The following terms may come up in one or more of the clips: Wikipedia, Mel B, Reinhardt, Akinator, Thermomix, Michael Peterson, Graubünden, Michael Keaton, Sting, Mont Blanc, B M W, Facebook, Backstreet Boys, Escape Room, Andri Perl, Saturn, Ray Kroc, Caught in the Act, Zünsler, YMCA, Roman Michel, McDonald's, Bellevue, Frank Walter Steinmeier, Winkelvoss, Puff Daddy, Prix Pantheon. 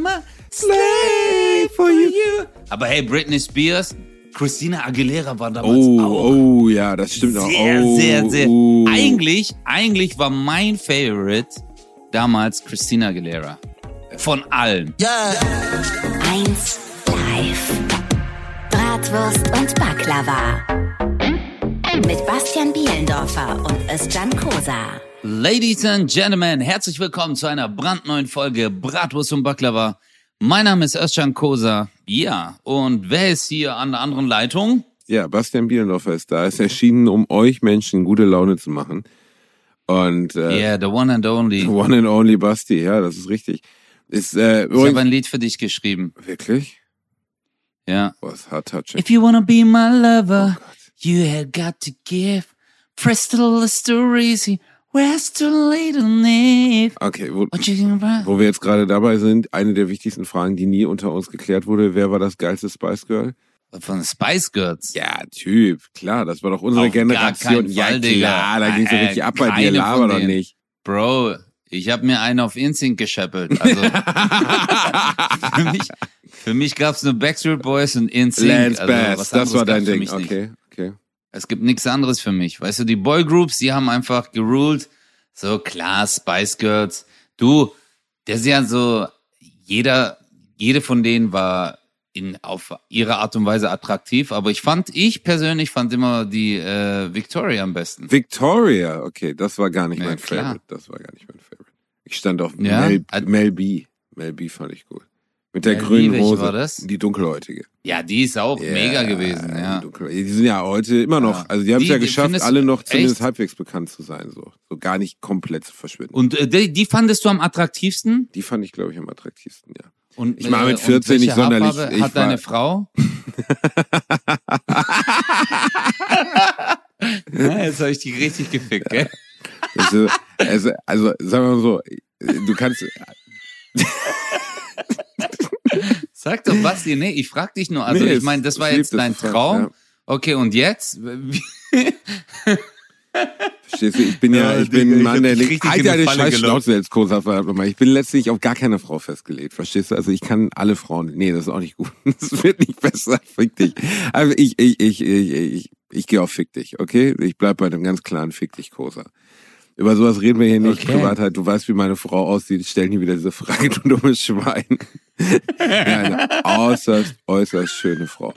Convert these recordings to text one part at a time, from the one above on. Mama, slave for you. Aber hey, Britney Spears, Christina Aguilera war damals auch. Oh, ja, das stimmt auch. Sehr, sehr, sehr. Eigentlich war mein Favorite damals Christina Aguilera. Von allen. Ja. 1 Live. Bratwurst und Baklava. Mit Bastian Bielendorfer und Özcan Kosa. Ladies and Gentlemen, herzlich willkommen zu einer brandneuen Folge Bratwurst und Baklava. Mein Name ist Özcan Kosa. Ja, und wer ist hier an der anderen Leitung? Ja, Bastian Bielendorfer ist da. Er ist erschienen, um euch Menschen gute Laune zu machen. Und the one and only. The one and only Basti, ja, das ist richtig. Ich habe ein Lied für dich geschrieben. Wirklich? Ja. Was hart touching. If you wanna be my lover, you have got to give. Preston is too easy. Where's too late on it? Okay, wo wir jetzt gerade dabei sind, eine der wichtigsten Fragen, die nie unter uns geklärt wurde, wer war das geilste Spice Girl? Von Spice Girls? Ja, Typ, klar, das war doch unsere Generation. Fall, ja, klar, da ging's so richtig ab bei dir, laber doch nicht. Bro, ich hab mir einen auf NSYNC gescheppelt. Also für mich gab's nur Backstreet Boys und NSYNC. Let's Dance, das war dein Ding, okay. Es gibt nichts anderes für mich. Weißt du, die Boygroups, die haben einfach geruled. So, klar, Spice Girls. Du, das ist ja so, jede von denen war auf ihre Art und Weise attraktiv. Aber ich persönlich fand immer die Victoria am besten. Victoria, okay, das war gar nicht mein Favorite. Ich stand auf Mel B. Mel B fand ich gut. Mit der grünen Hose, war das? Die dunkelhäutige. Ja, die ist auch mega gewesen. Ja. Die sind ja heute immer noch, also die haben es ja geschafft, alle noch zumindest halbwegs bekannt zu sein. So gar nicht komplett zu verschwinden. Und die fandest du am attraktivsten? Die fand ich, glaube ich, am attraktivsten, ja. Und, ich war mit 14 nicht sonderlich. Hat deine Frau? Ja, jetzt habe ich die richtig gefickt, gell? Also, sagen wir mal so, du kannst... Sag doch, Basti, nee, ich frag dich nur. Also, ich meine, das war jetzt dein Traum. Ja. Okay, und jetzt? Verstehst du, ich bin ein Mann, der legt eine scheiß Schnauze jetzt, Kosa, verdammt nochmal. Ich bin letztlich auf gar keine Frau festgelegt, verstehst du? Also, ich kann alle Frauen, nee, das ist auch nicht gut. Das wird nicht besser, fick dich. Also, ich gehe auf fick dich, okay? Ich bleib bei dem ganz klaren Fick dich, Kosa. Über sowas reden wir hier nicht, Privatheit. Du weißt, wie meine Frau aussieht. Stellen hier wieder diese Frage, du dummes Schwein. Eine äußerst, äußerst schöne Frau.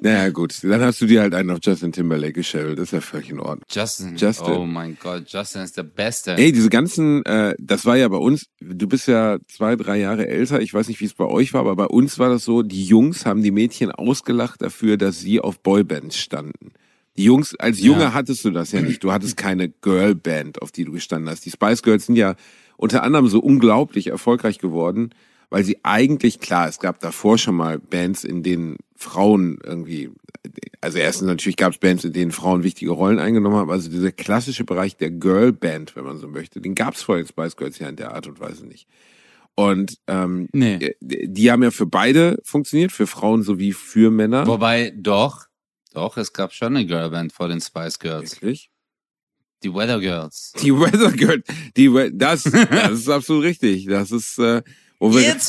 Naja, gut. Dann hast du dir halt einen auf Justin Timberlake geschäbelt. Das ist ja völlig in Ordnung. Justin. Oh mein Gott, Justin ist der Beste. Ey, diese ganzen, das war ja bei uns, du bist ja 2-3 Jahre älter. Ich weiß nicht, wie es bei euch war, aber bei uns war das so, die Jungs haben die Mädchen ausgelacht dafür, dass sie auf Boybands standen. Die Jungs, als Junge hattest du das ja nicht. Du hattest keine Girlband, auf die du gestanden hast. Die Spice Girls sind ja unter anderem so unglaublich erfolgreich geworden, weil sie eigentlich, klar, es gab davor schon mal Bands, in denen Frauen irgendwie, also erstens natürlich gab es Bands, in denen Frauen wichtige Rollen eingenommen haben. Also dieser klassische Bereich der Girlband, wenn man so möchte, den gab es vor den Spice Girls ja in der Art und Weise nicht. Und die haben ja für beide funktioniert, für Frauen sowie für Männer. Wobei doch, es gab schon eine Girlband vor den Spice Girls. Wirklich? Die Weather Girls. Die Weather Girls. Das ist absolut richtig. Das ist... It's a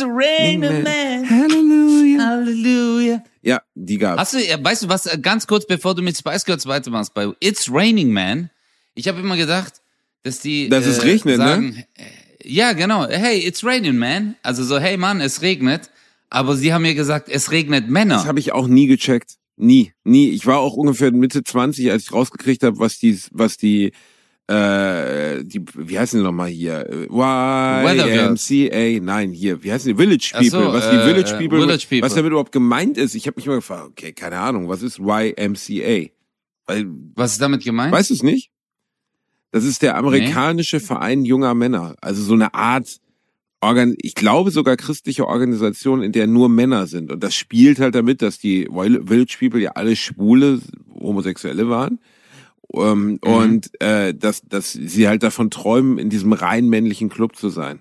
raining man. Hallelujah. Hallelujah. Ja, die gab's. Weißt du was, ganz kurz, bevor du mit Spice Girls weitermachst, bei It's Raining Man, ich habe immer gedacht, dass die... Dass es regnet, sagen, ne? Ja, genau. Hey, it's raining, man. Also so, hey Mann, es regnet. Aber sie haben mir gesagt, es regnet Männer. Das habe ich auch nie gecheckt. Nie. Ich war auch ungefähr Mitte 20, als ich rausgekriegt habe, was die wie heißen die nochmal hier? YMCA, nein, hier, wie heißen die? Village People. So, was die Village People, was damit überhaupt gemeint ist. Ich habe mich immer gefragt, okay, keine Ahnung, was ist YMCA? Was ist damit gemeint? Weißt du es nicht? Das ist der amerikanische Verein junger Männer. Also so eine Art... ich glaube sogar christliche Organisationen, in der nur Männer sind. Und das spielt halt damit, dass die Village People ja alle schwule, Homosexuelle waren. Und dass sie halt davon träumen, in diesem rein männlichen Club zu sein.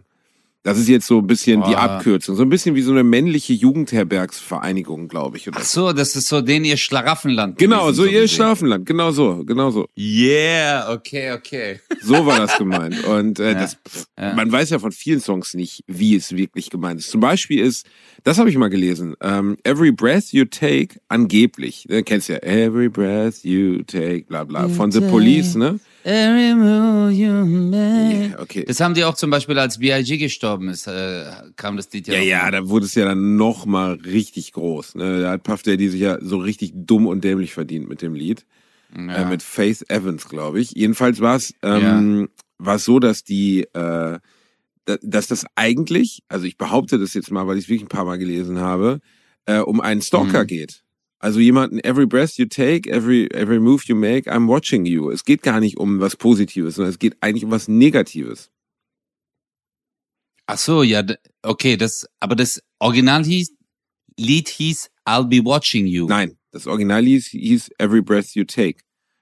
Das ist jetzt so ein bisschen die Abkürzung. So ein bisschen wie so eine männliche Jugendherbergsvereinigung, glaube ich. Oder? Ach so, das ist so denen ihr Schlaraffenland. Genau, so ihr Schlaraffenland. Genau so, genau so. Yeah, okay, okay. So war das gemeint. Und man weiß ja von vielen Songs nicht, wie es wirklich gemeint ist. Zum Beispiel ist, das habe ich mal gelesen, Every Breath You Take, angeblich. Kennst du ja, Every Breath You Take, bla bla, von The Police, ne? Every move you make. Yeah, okay. Das haben die auch zum Beispiel, als B.I.G. gestorben ist, kam das Lied ja. Ja, da wurde es ja dann nochmal richtig groß. Ne? Da hat Puff Daddy sich ja so richtig dumm und dämlich verdient mit dem Lied. Ja. Mit Faith Evans, glaube ich. Jedenfalls war es so, dass dass das eigentlich, also ich behaupte das jetzt mal, weil ich es wirklich ein paar Mal gelesen habe, um einen Stalker geht. Also jemanden, every breath you take, every move you make, I'm watching you. Es geht gar nicht um was Positives, sondern es geht eigentlich um was Negatives. Ach so, ja, okay, das Originallied hieß I'll be watching you. Nein, das Originallied hieß Every Breath You Take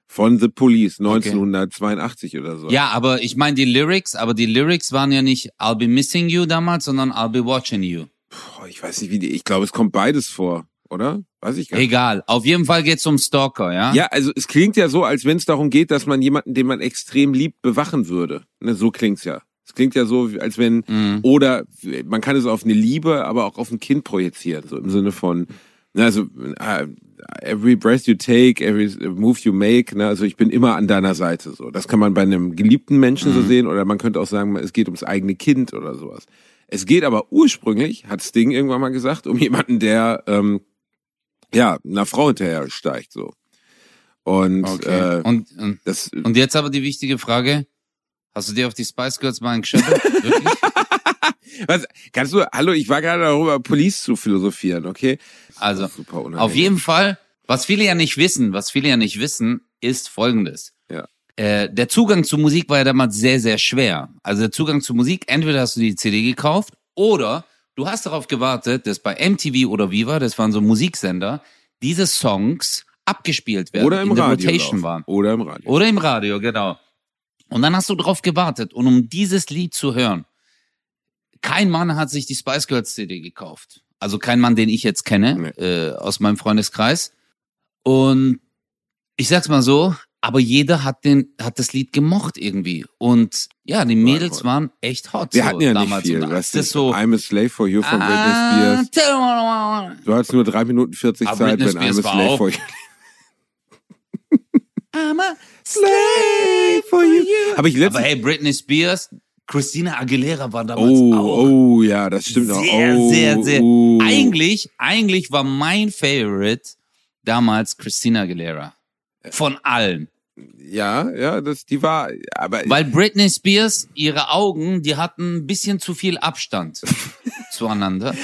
von The Police 1982 oder so. Ja, aber ich meine die Lyrics waren ja nicht I'll be missing you damals, sondern I'll be watching you. Puh, ich weiß nicht, ich glaube, es kommt beides vor, oder? Weiß ich gar nicht. Egal, auf jeden Fall geht's um Stalker, ja? Ja, also es klingt ja so, als wenn es darum geht, dass man jemanden, den man extrem liebt, bewachen würde. Ne, so klingt's ja. Es klingt ja so, als wenn, oder man kann es auf eine Liebe, aber auch auf ein Kind projizieren, so im Sinne von, also every breath you take, every move you make, ne, also ich bin immer an deiner Seite, so. Das kann man bei einem geliebten Menschen so sehen, oder man könnte auch sagen, es geht ums eigene Kind oder sowas. Es geht aber ursprünglich, hat Sting irgendwann mal gesagt, um jemanden, der einer Frau hinterher steigt, so. Und, okay. Und jetzt aber die wichtige Frage, hast du dir auf die Spice Girls mal eingeschüttet? Wirklich? Was? Kannst du, hallo, ich war gerade darüber, Police zu philosophieren, okay? Also, super unangenehm. Auf jeden Fall, was viele ja nicht wissen, ist Folgendes. Ja. Der Zugang zu Musik war ja damals sehr, sehr schwer. Also der Zugang zu Musik, entweder hast du die CD gekauft oder du hast darauf gewartet, dass bei MTV oder Viva, das waren so Musiksender, diese Songs abgespielt werden. Oder im Radio. Oder im Radio. Oder im Radio, genau. Und dann hast du drauf gewartet. Und um dieses Lied zu hören, kein Mann hat sich die Spice Girls CD gekauft. Also kein Mann, den ich jetzt kenne, aus meinem Freundeskreis. Und ich sag's mal so, aber jeder hat das Lied gemocht irgendwie. Und ja, die Mädels waren echt hot. Wir hatten ja damals nicht viel. Das ist so, I'm a Slave for You von Britney Spears. Du hattest nur 3 Minuten 40 Zeit, wenn I'm a Slave for You. I'm a slave for you. Hey, Britney Spears, Christina Aguilera war damals auch. Oh, ja, das stimmt auch. Sehr, sehr. Eigentlich war mein Favorite damals Christina Aguilera. Von allen. Ja, die war, aber. Weil Britney Spears, ihre Augen, die hatten ein bisschen zu viel Abstand zueinander.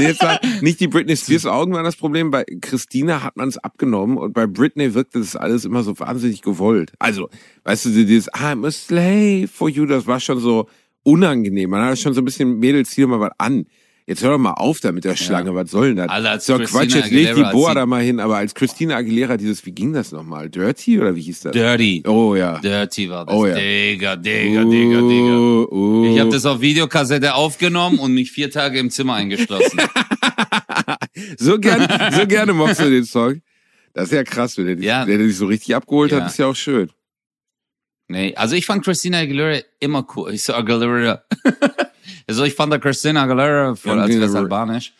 Nee, jetzt war nicht die Britney Spears Augen waren das Problem, bei Christina hat man es abgenommen und bei Britney wirkte das alles immer so wahnsinnig gewollt. Also, weißt du, dieses I'm a slave for you, das war schon so unangenehm. Man hat schon so ein bisschen, Mädels, zieh mal was an. Jetzt hör doch mal auf da mit der Schlange, was soll denn das? Also als so Quatsch, jetzt leg die Boa da mal hin, aber als Christina Aguilera dieses, wie ging das nochmal? Dirty oder wie hieß das? Dirty. Oh ja. Dirty war das. Oh, ja. Digga. Ich habe das auf Videokassette aufgenommen und mich 4 Tage im Zimmer eingeschlossen. so gerne mockst du den Song. Das ist ja krass, wenn der dich so richtig abgeholt hat, ist ja auch schön. Nee, also ich fand Christina Aguilera immer cool. Ich so, Aguilera. Also ich fand da Christina Aguilera als das albanisch.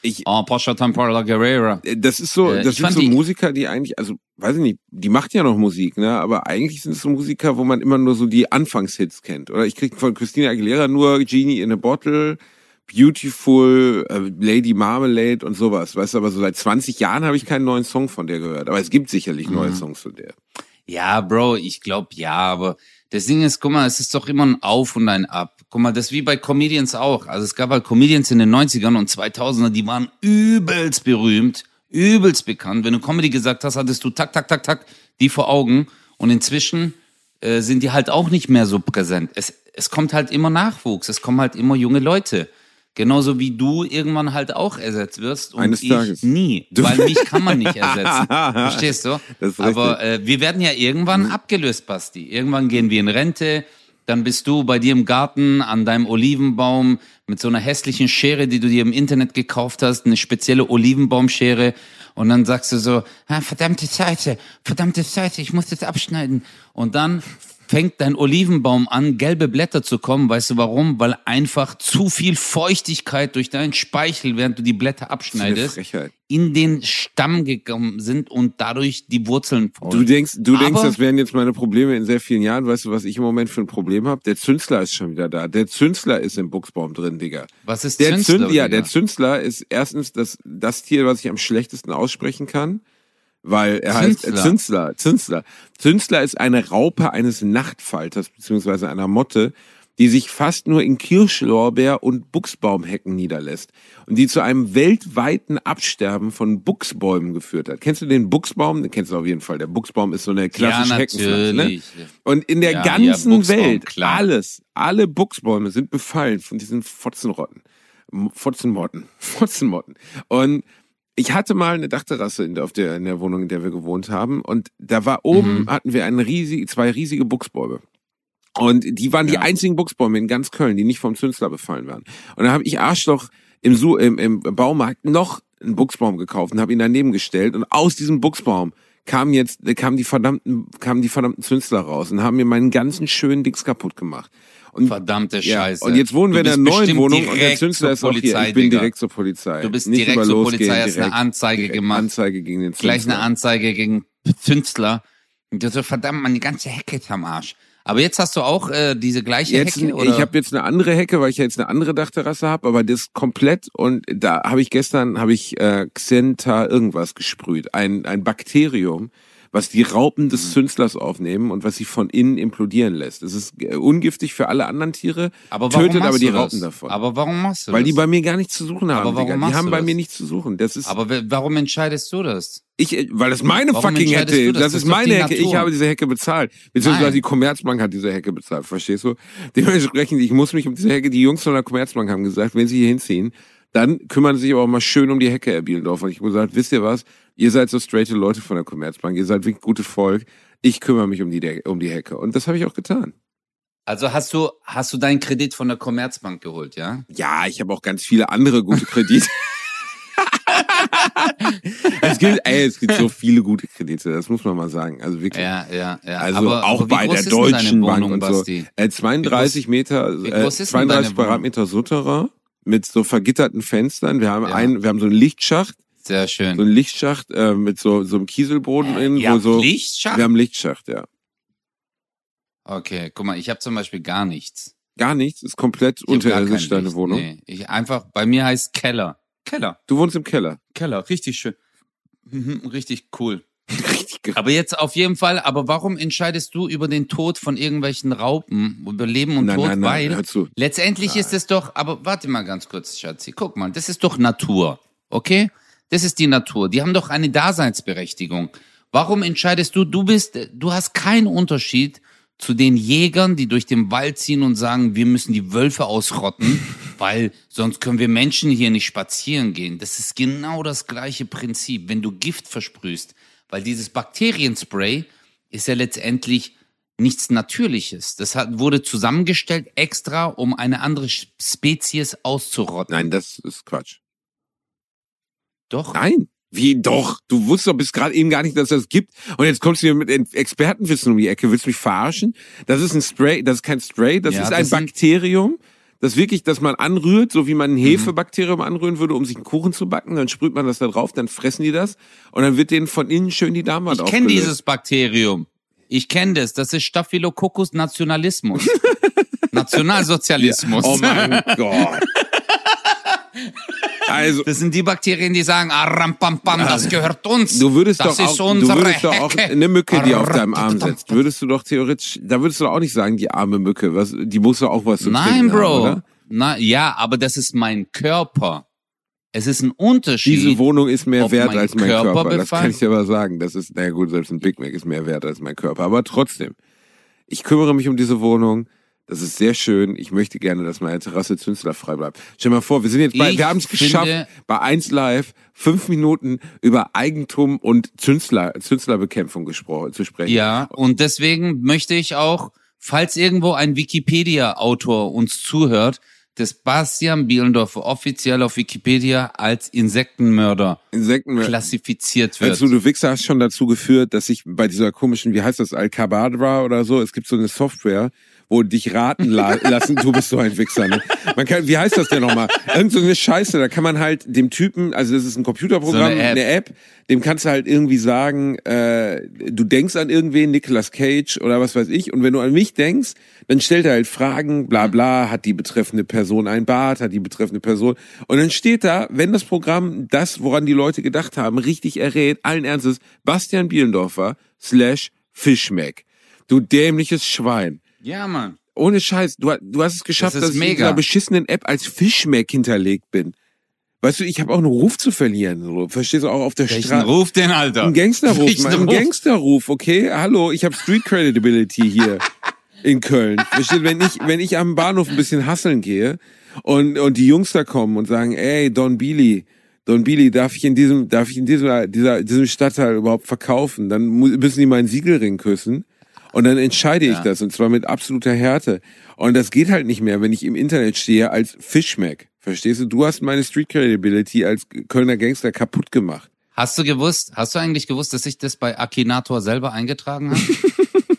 Pasha Temporal Guerrera. Das ist so, das sind so Musiker, die eigentlich, also weiß ich nicht, die macht ja noch Musik, ne? Aber eigentlich sind es so Musiker, wo man immer nur so die Anfangshits kennt. Oder ich kriege von Christina Aguilera nur Genie in a Bottle, Beautiful, Lady Marmalade und sowas. Weißt du, aber so seit 20 Jahren habe ich keinen neuen Song von der gehört. Aber es gibt sicherlich neue Songs von der. Ja, Bro, ich glaube ja, aber das Ding ist, guck mal, es ist doch immer ein Auf und ein Ab. Guck mal, das ist wie bei Comedians auch. Also es gab halt Comedians in den 90ern und 2000ern, die waren übelst berühmt, übelst bekannt. Wenn du Comedy gesagt hast, hattest du tak, die vor Augen. Und inzwischen sind die halt auch nicht mehr so präsent. Es kommt halt immer Nachwuchs, es kommen halt immer junge Leute. Genauso wie du irgendwann halt auch ersetzt wirst und eines Tages. Nie, weil mich kann man nicht ersetzen, verstehst du? Aber wir werden ja irgendwann abgelöst, Basti. Irgendwann gehen wir in Rente, dann bist du bei dir im Garten an deinem Olivenbaum mit so einer hässlichen Schere, die du dir im Internet gekauft hast, eine spezielle Olivenbaumschere. Und dann sagst du so, ah, verdammte Scheiße, ich muss das abschneiden. Und dann fängt dein Olivenbaum an, gelbe Blätter zu kommen. Weißt du warum? Weil einfach zu viel Feuchtigkeit durch deinen Speichel, während du die Blätter abschneidest, in den Stamm gekommen sind und dadurch die Wurzeln faulen. Du denkst, das wären jetzt meine Probleme in sehr vielen Jahren. Weißt du, was ich im Moment für ein Problem habe? Der Zünsler ist schon wieder da. Der Zünsler ist im Buchsbaum drin, Digga. Was ist der Zünsler? Der Zünsler ist erstens das Tier, was ich am schlechtesten aussprechen kann. Weil er Zünsler heißt Zünsler. Zünsler ist eine Raupe eines Nachtfalters bzw. einer Motte, die sich fast nur in Kirschlorbeer und Buchsbaumhecken niederlässt und die zu einem weltweiten Absterben von Buchsbäumen geführt hat. Kennst du den Buchsbaum? Den kennst du auf jeden Fall. Der Buchsbaum ist so eine klassische Heckenpflanze. Ne? Und in der ganzen Welt, klar. Alle Buchsbäume sind befallen von diesen Fotzenmotten. Und ich hatte mal eine Dachterrasse in der Wohnung, in der wir gewohnt haben. Und da war oben, hatten wir zwei riesige Buchsbäume. Und die waren die einzigen Buchsbäume in ganz Köln, die nicht vom Zünsler befallen waren. Und dann habe ich Arschloch im Baumarkt noch einen Buchsbaum gekauft und habe ihn daneben gestellt. Und aus diesem Buchsbaum kamen die verdammten Zünsler raus und haben mir meinen ganzen schönen Dicks kaputt gemacht. Und, verdammte Scheiße. Und jetzt wohnen wir in der neuen Wohnung und der Zünsler ist auch hier. Ich bin direkt zur Polizei. Du bist direkt zur Polizei, hast eine Anzeige gemacht. Anzeige gegen den Zünsler. Gleich eine Anzeige gegen Zünsler. Und du so, verdammt, man, die ganze Hecke ist am Arsch. Aber jetzt hast du auch diese gleiche Hecke, oder? Ich habe jetzt eine andere Hecke, weil ich ja jetzt eine andere Dachterrasse habe, aber das komplett. Und da habe ich gestern Xenta irgendwas gesprüht. Ein Bakterium, was die Raupen des Zünslers aufnehmen und was sie von innen implodieren lässt. Es ist ungiftig für alle anderen Tiere, tötet aber die Raupen davon. Aber warum machst du das? Weil die bei mir gar nichts zu suchen haben. Die haben bei mir nichts zu suchen. Das ist. Aber warum entscheidest du das? Weil das meine fucking Hecke ist. Das ist meine Hecke. Ich habe diese Hecke bezahlt. Beziehungsweise die Commerzbank hat diese Hecke bezahlt. Verstehst du? Dementsprechend, ich muss mich um diese Hecke, die Jungs von der Commerzbank haben gesagt, wenn sie hier hinziehen, dann kümmern sie sich aber auch mal schön um die Hecke, Herr Bielendorfer. Und ich habe gesagt, wisst ihr was? Ihr seid so straighte Leute von der Commerzbank. Ihr seid wirklich gutes Volk. Ich kümmere mich um die Hecke. Und das habe ich auch getan. Also hast du deinen Kredit von der Commerzbank geholt, ja? Ja, ich habe auch ganz viele andere gute Kredite. Es gibt so viele gute Kredite, das muss man mal sagen. Also wirklich. Ja. Also aber bei der Deutschen Bank und so. Basti? 32 Quadratmeter Souterrain. Mit so vergitterten Fenstern. Wir haben so einen Lichtschacht. Sehr schön. So einen Lichtschacht mit so einem Kieselboden in. Wir haben einen Lichtschacht, ja. Okay, guck mal, ich habe zum Beispiel gar nichts. Gar nichts? Ist komplett unterirdisch deine Wohnung? Nee, bei mir heißt Keller. Keller. Du wohnst im Keller? Keller, richtig schön. Richtig cool. Aber jetzt auf jeden Fall, aber warum entscheidest du über den Tod von irgendwelchen Raupen, über Leben und Tod? Weil letztendlich ist es doch, aber warte mal ganz kurz, Schatzi, guck mal, das ist doch Natur, okay? Das ist die Natur, die haben doch eine Daseinsberechtigung. Warum entscheidest du, du hast keinen Unterschied zu den Jägern, die durch den Wald ziehen und sagen, wir müssen die Wölfe ausrotten, weil sonst können wir Menschen hier nicht spazieren gehen. Das ist genau das gleiche Prinzip, wenn du Gift versprühst. Weil dieses Bakterienspray ist ja letztendlich nichts Natürliches. Das wurde zusammengestellt extra, um eine andere Spezies auszurotten. Nein, das ist Quatsch. Doch. Nein. Wie doch? Du wusstest doch bis gerade eben gar nicht, dass das gibt. Und jetzt kommst du hier mit Expertenwissen um die Ecke. Willst du mich verarschen? Das ist ein Spray, das ist kein Spray, das ist ein Bakterium. Das wirklich, dass man anrührt, so wie man ein Hefebakterium anrühren würde, um sich einen Kuchen zu backen. Dann sprüht man das da drauf, dann fressen die das. Und dann wird denen von innen schön die Darmwand aufgelöst. Ich kenne dieses Bakterium. Ich kenne das. Das ist Staphylococcus Nationalismus. Nationalsozialismus. Ja. Oh mein Gott. Also, das sind die Bakterien, die sagen, Arampampam, das gehört uns. Du würdest doch auch eine Mücke, die auf deinem Arm sitzt. Würdest du doch auch nicht sagen, die arme Mücke, die muss doch auch was zu trinken. Nein, Bro. Haben, oder? Ja, aber das ist mein Körper. Es ist ein Unterschied. Diese Wohnung ist mehr wert als mein Körper. Das kann ich dir aber sagen. Das ist, naja gut, selbst ein Big Mac ist mehr wert als mein Körper. Aber trotzdem, ich kümmere mich um diese Wohnung. Das ist sehr schön. Ich möchte gerne, dass meine Terrasse zünslerfrei bleibt. Stell dir mal vor, wir haben es geschafft, bei 1 Live 5 Minuten über Eigentum und Zünslerbekämpfung zu sprechen. Ja, und deswegen möchte ich auch Falls irgendwo ein Wikipedia-Autor uns zuhört, dass Bastian Bielendorfer offiziell auf Wikipedia als Insektenmörder klassifiziert wird. Also du Wichser hast schon dazu geführt, dass ich bei dieser komischen, wie heißt das, Alcabadra oder so, es gibt so eine Software, wo dich raten lassen, du bist so ein Wichser. Ne? Man kann, wie heißt das denn nochmal? Irgend so eine Scheiße, da kann man halt dem Typen, also das ist ein Computerprogramm, so eine App, dem kannst du halt irgendwie sagen, du denkst an irgendwen, Nicolas Cage oder was weiß ich, und wenn du an mich denkst, dann stellt er halt Fragen, bla bla, hat die betreffende Person ein Bart, hat die betreffende Person, und dann steht da, wenn das Programm das, woran die Leute gedacht haben, richtig errät, allen Ernstes, Bastian Bielendorfer /Fischmeck. Du dämliches Schwein. Ja, Mann. Ohne Scheiß. Du hast es geschafft, dass ich in dieser beschissenen App als Fischmeck hinterlegt bin. Weißt du, ich habe auch einen Ruf zu verlieren. So. Verstehst du, auch auf der Straße. Welchen Ruf denn, Alter? Ein Gangsterruf, Mann. Ein Gangsterruf, okay? Hallo, ich habe Street Credibility hier in Köln. Verstehst du, wenn ich am Bahnhof ein bisschen hasseln gehe und die Jungs da kommen und sagen, ey, Don Billy, darf ich in diesem Stadtteil überhaupt verkaufen? Dann müssen die meinen Siegelring küssen. Und dann entscheide ich das, und zwar mit absoluter Härte. Und das geht halt nicht mehr, wenn ich im Internet stehe als Fischmeck. Verstehst du? Du hast meine Street Credibility als Kölner Gangster kaputt gemacht. Hast du eigentlich gewusst, dass ich das bei Akinator selber eingetragen habe?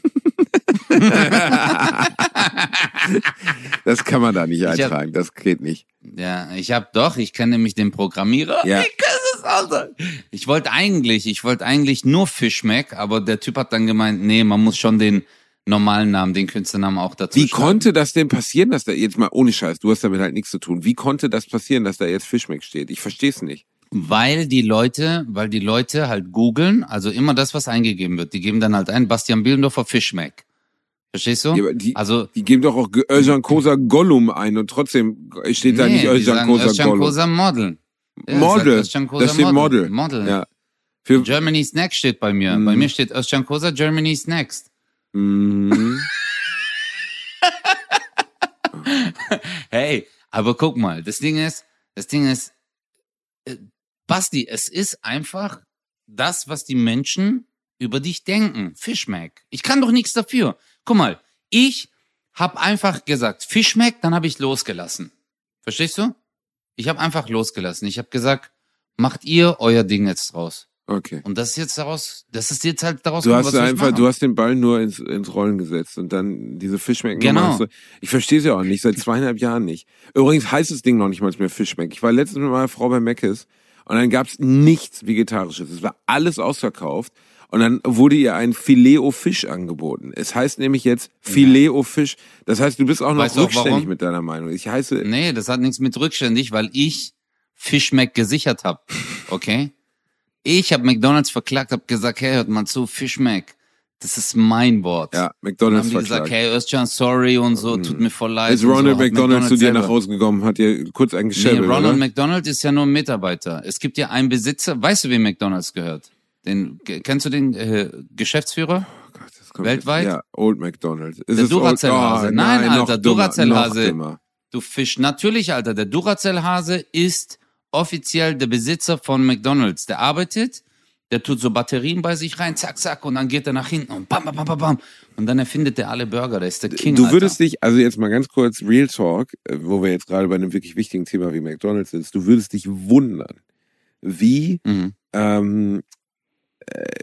Das kann man da nicht eintragen, das geht nicht. Ja, ich kenne nämlich den Programmierer. Ja. Ich wollte eigentlich nur Fischmeck, aber der Typ hat dann gemeint, nee, man muss schon den normalen Namen, den Künstlernamen auch dazu schreiben. Wie konnte das denn passieren, dass da jetzt mal, ohne Scheiß, du hast damit halt nichts zu tun, wie konnte das passieren, dass da jetzt Fischmeck steht? Ich verstehe es nicht. Weil die Leute halt googeln, also immer das, was eingegeben wird. Die geben dann halt ein, Bastian Bielendorfer Fischmeck. Verstehst du? Ja, die geben doch auch Özcan Kosa Gollum ein und trotzdem steht da nicht Özcan Kosa Gollum. Özcan Kosa Model. Ja, Model, das steht Model. Ja. Für Germany's Next steht bei mir. Bei mir steht Özcan Kosa, Germany's Next. Mm. Hey, aber guck mal, das Ding ist, Basti, es ist einfach das, was die Menschen über dich denken. Fischmeck. Ich kann doch nichts dafür. Guck mal, ich habe einfach gesagt, Fischmeck, dann habe ich losgelassen. Verstehst du? Ich habe einfach losgelassen. Ich habe gesagt, macht ihr euer Ding jetzt draus. Okay. Und das ist jetzt halt daraus. Du hast den Ball nur ins Rollen gesetzt und dann diese Fischmecken. Genau. Ich verstehe sie auch nicht, seit 2,5 Jahren nicht. Übrigens heißt das Ding noch nicht mal mehr Fischmeck. Ich war letztens mit meiner Frau bei Meckes und dann gab's nichts Vegetarisches. Es war alles ausverkauft und dann wurde ihr ein Filet-o-Fisch angeboten. Es heißt nämlich jetzt Filet-o-Fisch. Das heißt, du bist auch noch rückständig mit deiner Meinung. Nee, das hat nichts mit rückständig, weil ich Fischmeck gesichert habe. Okay? Ich habe McDonald's verklagt, habe gesagt, hey, hört mal zu, Fischmeck. Das ist mein Wort. Ja, McDonald's verklagt. Dann haben die gesagt, hey, Özcan, sorry und so, tut mir voll leid. Ist Ronald so. McDonald zu dir nach Hause gekommen, hat dir kurz einen geschäbelt, oder? Nee, Ronald McDonald ist ja nur ein Mitarbeiter. Es gibt ja einen Besitzer, weißt du, wem McDonald's gehört? Kennst du den Geschäftsführer? Oh Gott, das kommt weltweit? Jetzt, ja, Old McDonald's. Der Duracell-Hase. Nein, Alter, Duracell-Hase. Du Fisch. Natürlich, Alter, der Duracell-Hase ist offiziell der Besitzer von McDonald's. Der arbeitet, der tut so Batterien bei sich rein, zack, zack, und dann geht er nach hinten und bam, bam, bam, bam, bam. Und dann erfindet er alle Burger. Der ist der King, Alter. Du würdest dich, also jetzt mal ganz kurz Real Talk, wo wir jetzt gerade bei einem wirklich wichtigen Thema wie McDonald's sind, du würdest dich wundern, wie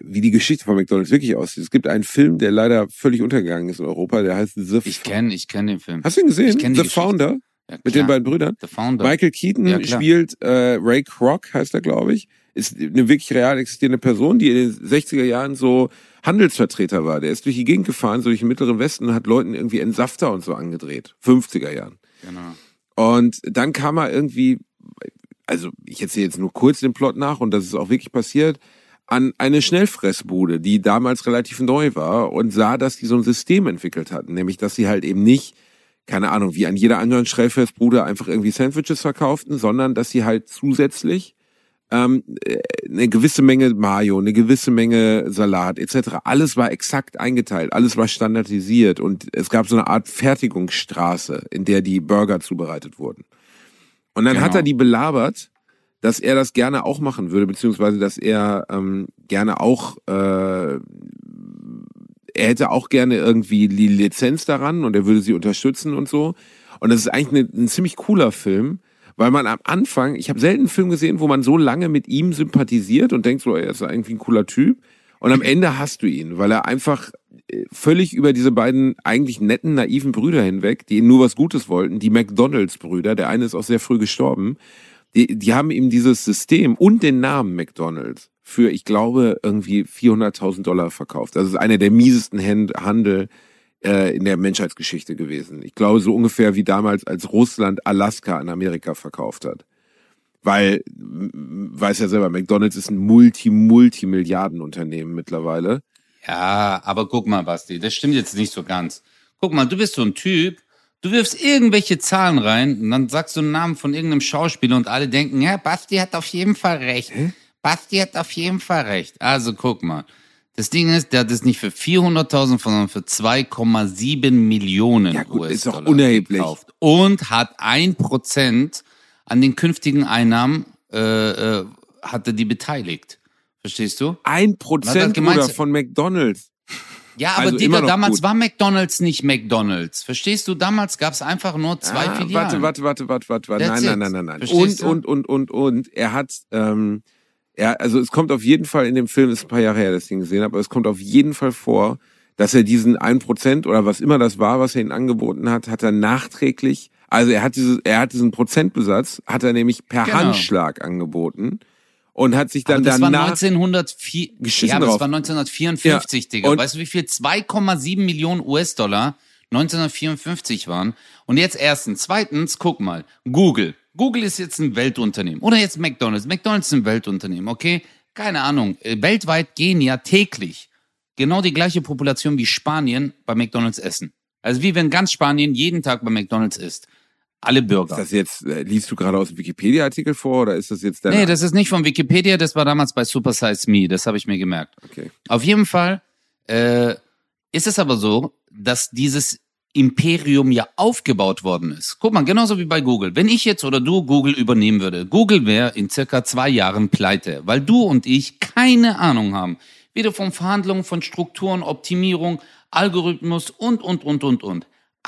die Geschichte von McDonald's wirklich aussieht. Es gibt einen Film, der leider völlig untergegangen ist in Europa, der heißt The Founder. Ich kenne den Film. Hast du ihn gesehen? The Geschichte. Founder? Ja, mit den beiden Brüdern? The Founder. Michael Keaton spielt Ray Kroc, heißt er, glaube ich. Ist eine wirklich real existierende Person, die in den 60er Jahren so Handelsvertreter war. Der ist durch die Gegend gefahren, so durch den Mittleren Westen und hat Leuten irgendwie Entsafter und so angedreht. 50er Jahren. Genau. Und dann kam er irgendwie, also ich erzähle jetzt nur kurz den Plot nach und das ist auch wirklich passiert, an eine Schnellfressbude, die damals relativ neu war und sah, dass die so ein System entwickelt hatten. Nämlich, dass sie halt eben nicht, keine Ahnung, wie an jeder anderen Schnellfressbude einfach irgendwie Sandwiches verkauften, sondern dass sie halt zusätzlich eine gewisse Menge Mayo, eine gewisse Menge Salat etc. Alles war exakt eingeteilt, alles war standardisiert und es gab so eine Art Fertigungsstraße, in der die Burger zubereitet wurden. Und dann hat er die belabert, dass er das gerne auch machen würde, beziehungsweise dass er gerne auch er hätte auch gerne irgendwie die Lizenz daran und er würde sie unterstützen und so. Und das ist eigentlich ein ziemlich cooler Film, weil man am Anfang, ich habe selten einen Film gesehen, wo man so lange mit ihm sympathisiert und denkt so, er ist irgendwie ein cooler Typ. Und am Ende hasst du ihn, weil er einfach völlig über diese beiden eigentlich netten, naiven Brüder hinweg, die ihm nur was Gutes wollten, die McDonald's-Brüder, der eine ist auch sehr früh gestorben, die haben ihm dieses System und den Namen McDonald's für, ich glaube, irgendwie $400.000 verkauft. Das ist einer der miesesten Handel in der Menschheitsgeschichte gewesen. Ich glaube, so ungefähr wie damals, als Russland Alaska an Amerika verkauft hat. Weil, weiß ja selber, McDonald's ist ein Multimilliardenunternehmen mittlerweile. Ja, aber guck mal, Basti, das stimmt jetzt nicht so ganz. Guck mal, du bist so ein Typ, du wirfst irgendwelche Zahlen rein und dann sagst du einen Namen von irgendeinem Schauspieler und alle denken, ja, Basti hat auf jeden Fall recht. Hä? Basti hat auf jeden Fall recht. Also guck mal, das Ding ist, der hat es nicht für 400.000, sondern für 2,7 Millionen US-Dollar gekauft. Ja gut, ist doch unerheblich. Und hat 1% an den künftigen Einnahmen hatte die beteiligt. Verstehst du? 1% oder von McDonald's. Ja, aber also Digga, damals gut. War McDonald's nicht McDonald's. Verstehst du? Damals gab's einfach nur zwei Filialen. Warte. Nein. Und er hat also es kommt auf jeden Fall in dem Film, ist ein paar Jahre her, dass ich ihn gesehen habe, aber es kommt auf jeden Fall vor, dass er diesen 1% oder was immer das war, was er ihnen angeboten hat, hat er nachträglich, also er hat diesen Prozentbesatz, hat er nämlich per Handschlag angeboten. Und hat sich dann danach... Das war 1954, ja, Digga. Und weißt du, wie viel 2,7 Millionen US-Dollar 1954 waren? Und jetzt erstens. Zweitens, guck mal, Google. Google ist jetzt ein Weltunternehmen. Oder jetzt McDonald's. McDonald's ist ein Weltunternehmen, okay? Keine Ahnung. Weltweit gehen ja täglich genau die gleiche Population wie Spanien bei McDonald's essen. Also wie wenn ganz Spanien jeden Tag bei McDonald's isst. Alle Bürger. Ist das jetzt, liest du gerade aus dem Wikipedia-Artikel vor oder ist das jetzt der? Nee, das ist nicht von Wikipedia, das war damals bei Super Size Me, das habe ich mir gemerkt. Okay. Auf jeden Fall ist es aber so, dass dieses Imperium ja aufgebaut worden ist. Guck mal, genauso wie bei Google. Wenn ich jetzt oder du Google übernehmen würde, Google wäre in circa 2 Jahren pleite, weil du und ich keine Ahnung haben. Weder von Verhandlungen, von Strukturen, Optimierung, Algorithmus und.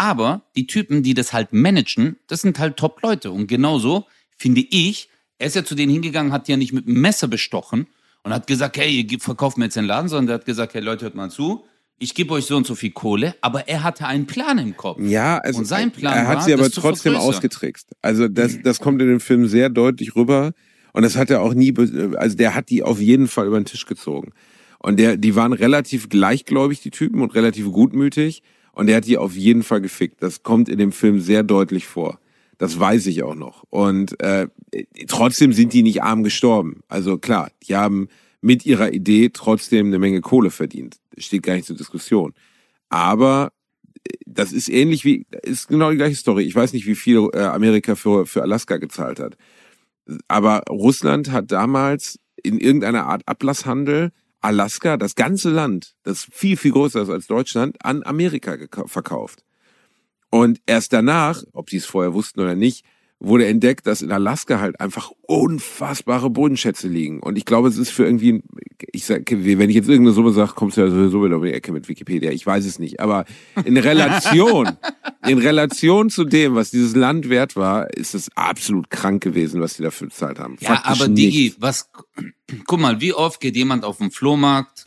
Aber die Typen, die das halt managen, das sind halt Top-Leute. Und genauso finde ich, er ist ja zu denen hingegangen, hat ja nicht mit einem Messer bestochen und hat gesagt, hey, ihr verkauft mir jetzt den Laden, sondern der hat gesagt, hey Leute, hört mal zu, ich gebe euch so und so viel Kohle, aber er hatte einen Plan im Kopf. Ja, also und sein Plan er hat sie aber trotzdem ausgetrickst. Also das kommt in dem Film sehr deutlich rüber und das hat er auch nie, also der hat die auf jeden Fall über den Tisch gezogen. Und die waren relativ gleichgläubig, die Typen, und relativ gutmütig. Und er hat die auf jeden Fall gefickt. Das kommt in dem Film sehr deutlich vor. Das weiß ich auch noch. Und trotzdem sind die nicht arm gestorben. Also klar, die haben mit ihrer Idee trotzdem eine Menge Kohle verdient. Steht gar nicht zur Diskussion. Aber das ist ähnlich wie, ist genau die gleiche Story. Ich weiß nicht, wie viel Amerika für Alaska gezahlt hat. Aber Russland hat damals in irgendeiner Art Ablasshandel Alaska, das ganze Land, das viel, viel größer ist als Deutschland, an Amerika verkauft. Und erst danach, ob sie es vorher wussten oder nicht, wurde entdeckt, dass in Alaska halt einfach unfassbare Bodenschätze liegen. Und ich glaube, es ist für irgendwie, wenn ich jetzt irgendeine Summe sage, kommst du ja sowieso wieder um die Ecke mit Wikipedia. Ich weiß es nicht. Aber in Relation zu dem, was dieses Land wert war, ist es absolut krank gewesen, was die dafür bezahlt haben. Ja, faktisch aber nichts. Digi, guck mal, wie oft geht jemand auf den Flohmarkt,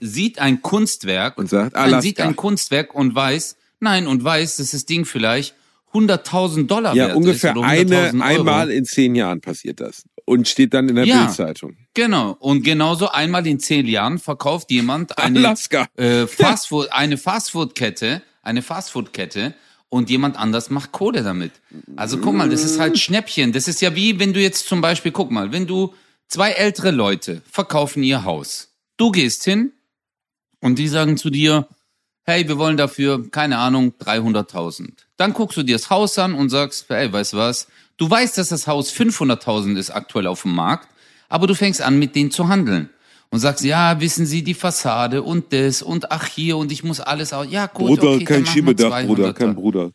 sieht ein Kunstwerk und sagt, Alaska. Sieht ein Kunstwerk und weiß, dass das Ding vielleicht $100.000 wert ist. Ja, ungefähr einmal in 10 Jahren passiert das. Und steht dann in der Bildzeitung. Genau. Und genauso einmal in 10 Jahren verkauft jemand eine Fastfood-Kette und jemand anders macht Kohle damit. Also guck mal, das ist halt Schnäppchen. Das ist ja wie, wenn du jetzt zum Beispiel, guck mal, wenn du 2 ältere Leute verkaufen ihr Haus. Du gehst hin und die sagen zu dir, hey, wir wollen dafür, keine Ahnung, 300.000. Dann guckst du dir das Haus an und sagst, hey, weißt du was? Du weißt, dass das Haus 500.000 ist aktuell auf dem Markt, aber du fängst an, mit denen zu handeln. Und sagst, ja, wissen Sie, die Fassade und das und ach hier und ich muss alles aus. Ja, gut, Bruder, okay, kein Schiebedach,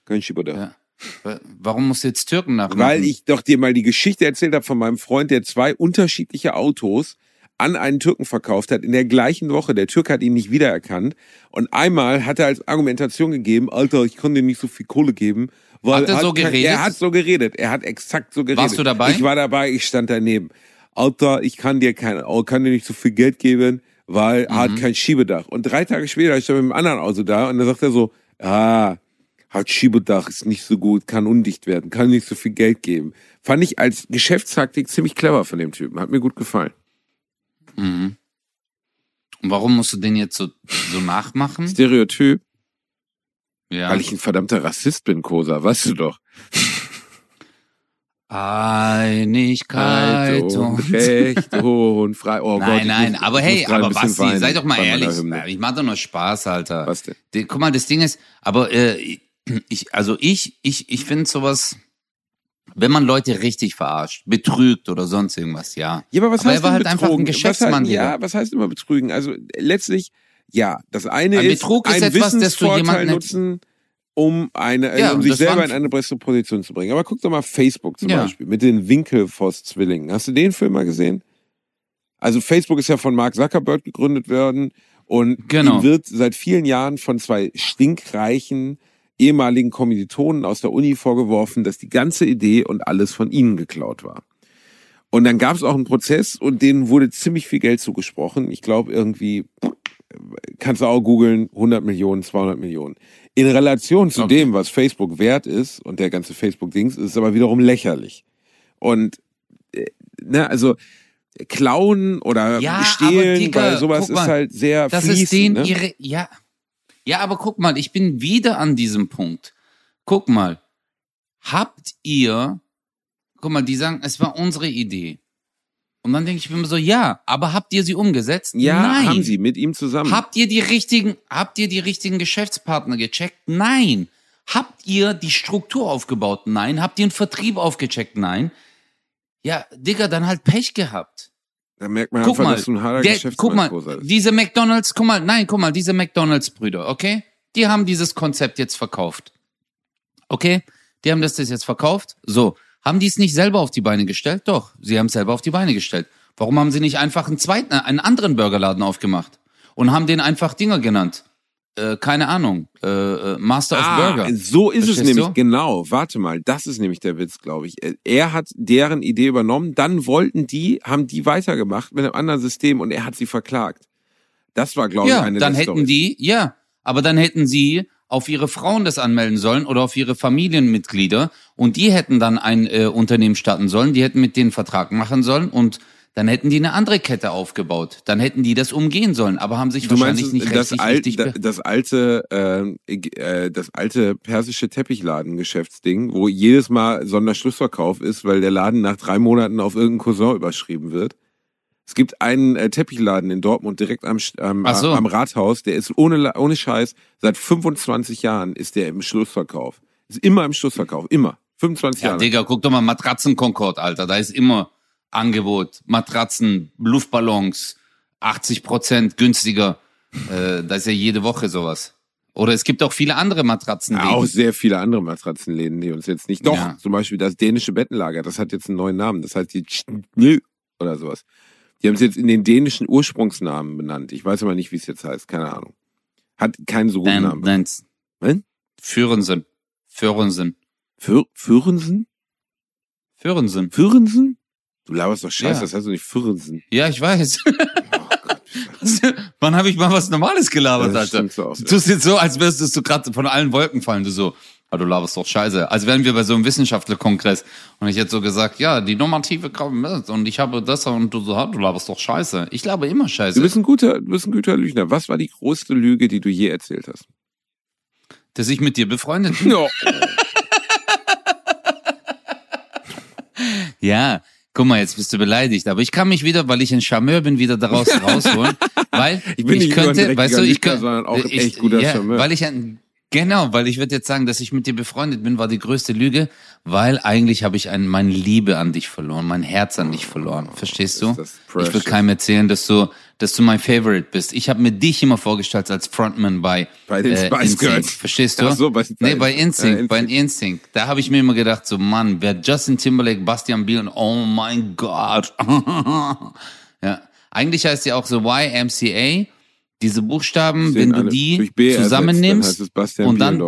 kein Schiebedach. Ja. Warum musst du jetzt Türken nachmachen? Weil ich doch dir mal die Geschichte erzählt habe von meinem Freund, der 2 unterschiedliche Autos an einen Türken verkauft hat, in der gleichen Woche. Der Türke hat ihn nicht wiedererkannt. Und einmal hat er als Argumentation gegeben, Alter, ich konnte dir nicht so viel Kohle geben. Weil Er hat exakt so geredet. Warst du dabei? Ich war dabei, ich stand daneben. Alter, ich kann dir nicht so viel Geld geben, weil er hat kein Schiebedach. Und 3 Tage später ist er mit einem anderen Auto da und dann sagt er so, hat Schiebedach, ist nicht so gut, kann undicht werden, kann nicht so viel Geld geben. Fand ich als Geschäftstaktik ziemlich clever von dem Typen. Hat mir gut gefallen. Mhm. Und warum musst du den jetzt so nachmachen? Stereotyp. Ja. Weil ich ein verdammter Rassist bin, Kosa, weißt du doch. Einigkeit und Recht und frei. Oh nein, Gott, aber hey, Basti, sei doch mal ehrlich. Ich mach doch nur Spaß, Alter. Was denn? Guck mal, das Ding ist, aber ich finde sowas, wenn man Leute richtig verarscht, betrügt oder sonst irgendwas, ja. Ja, aber was heißt er war halt betrogen? Einfach ein Geschäftsmann. Ja, was heißt immer betrügen? Also letztlich, ja, das eine ist, Betrug ist ein Wissensvorteil nutzen, um sich selber in eine bessere Position zu bringen. Aber guck doch mal Facebook zum Beispiel mit den Winkelvoss-Zwillingen. Hast du den Film mal gesehen? Also Facebook ist ja von Mark Zuckerberg gegründet worden und ihm wird seit vielen Jahren von 2 stinkreichen ehemaligen Kommilitonen aus der Uni vorgeworfen, dass die ganze Idee und alles von ihnen geklaut war. Und dann gab es auch einen Prozess und denen wurde ziemlich viel Geld zugesprochen. Ich glaube irgendwie, kannst du auch googeln, 100 Millionen, 200 Millionen. In Relation zu dem, was Facebook wert ist und der ganze Facebook-Dings, ist es aber wiederum lächerlich. Und klauen oder stehlen, Digga, weil sowas ist halt sehr fließend. Ja, aber guck mal, ich bin wieder an diesem Punkt. Guck mal, die sagen, es war unsere Idee. Und dann denke ich mir so, ja, aber habt ihr sie umgesetzt? Ja, nein. Haben sie, mit ihm zusammen. Habt ihr die richtigen Geschäftspartner gecheckt? Nein. Habt ihr die Struktur aufgebaut? Nein. Habt ihr den Vertrieb aufgecheckt? Nein. Ja, Digga, dann halt Pech gehabt. Da merkt man guck einfach, mal, dass du ein harter Geschäftsmann ist. Diese McDonald's-Brüder, okay? Die haben dieses Konzept jetzt verkauft. Okay? Die haben das jetzt verkauft. So. Haben die es nicht selber auf die Beine gestellt? Doch, sie haben es selber auf die Beine gestellt. Warum haben sie nicht einfach einen anderen Burgerladen aufgemacht und haben den einfach Dinger genannt? Keine Ahnung, Master of Burger. So ist es nämlich, genau. Warte mal, das ist nämlich der Witz, glaube ich. Er hat deren Idee übernommen, dann haben die weitergemacht mit einem anderen System und er hat sie verklagt. Das war, glaube ich, eine der Storys. Dann hätten sie auf ihre Frauen das anmelden sollen oder auf ihre Familienmitglieder und die hätten dann ein Unternehmen starten sollen, die hätten mit denen einen Vertrag machen sollen und dann hätten die eine andere Kette aufgebaut. Dann hätten die das umgehen sollen, aber haben sich das alte persische Teppichladensgeschäftsding, wo jedes Mal Sonderschlussverkauf ist, weil der Laden nach 3 Monaten auf irgendeinen Cousin überschrieben wird. Es gibt einen Teppichladen in Dortmund direkt am Rathaus, der ist ohne Scheiß, seit 25 Jahren ist der im Schlussverkauf. Ist immer im Schlussverkauf, immer. 25 Jahre. Ja, Digga, guck doch mal, Matratzen-Concorde, Alter, da ist immer Angebot, Matratzen, Luftballons, 80% günstiger, da ist ja jede Woche sowas. Oder es gibt auch viele andere Matratzenläden. Ja, auch sehr viele andere Matratzenläden, die uns jetzt nicht... Doch, zum Beispiel das dänische Bettenlager, das hat jetzt einen neuen Namen, das heißt die oder sowas. Die haben es jetzt in den dänischen Ursprungsnamen benannt. Ich weiß aber nicht, wie es jetzt heißt. Keine Ahnung. Hat keinen so guten Namen. Nein. Führensen? Du laberst doch Scheiße, das heißt doch nicht Führensen. Ja, ich weiß. Oh Gott. Wann habe ich mal was Normales gelabert, Alter? Du tust jetzt so, als würdest du gerade von allen Wolken fallen. Du so, du laberst doch Scheiße. Also wären wir bei so einem Wissenschaftlerkongress und ich hätte so gesagt, ja, die normative Kraft und ich habe das und du so, du laberst doch Scheiße. Ich laber immer Scheiße. Du bist ein guter Lügner. Was war die größte Lüge, die du je erzählt hast? Dass ich mit dir befreundet bin. Ja. Ja, guck mal, jetzt bist du beleidigt. Aber ich kann mich wieder, weil ich ein Charmeur bin, wieder daraus rausholen. Weil ich bin nicht nur ein Lügner, sondern auch ein echt guter Charmeur. Weil ich würde jetzt sagen, dass ich mit dir befreundet bin, war die größte Lüge, weil eigentlich habe ich meine Liebe an dich verloren, mein Herz an dich verloren. Verstehst du? Ich will keinem erzählen, dass du mein Favorite bist. Ich habe mir dich immer vorgestellt als Frontman bei den Spice Girls. Verstehst du? Ach so, bei NSYNC. Da habe ich mir immer gedacht, so Mann, wer Justin Timberlake, Bastian Bielendorfer, oh mein Gott. Ja. Eigentlich heißt ja auch so YMCA, diese Buchstaben, wenn du die zusammennimmst ersetzt, dann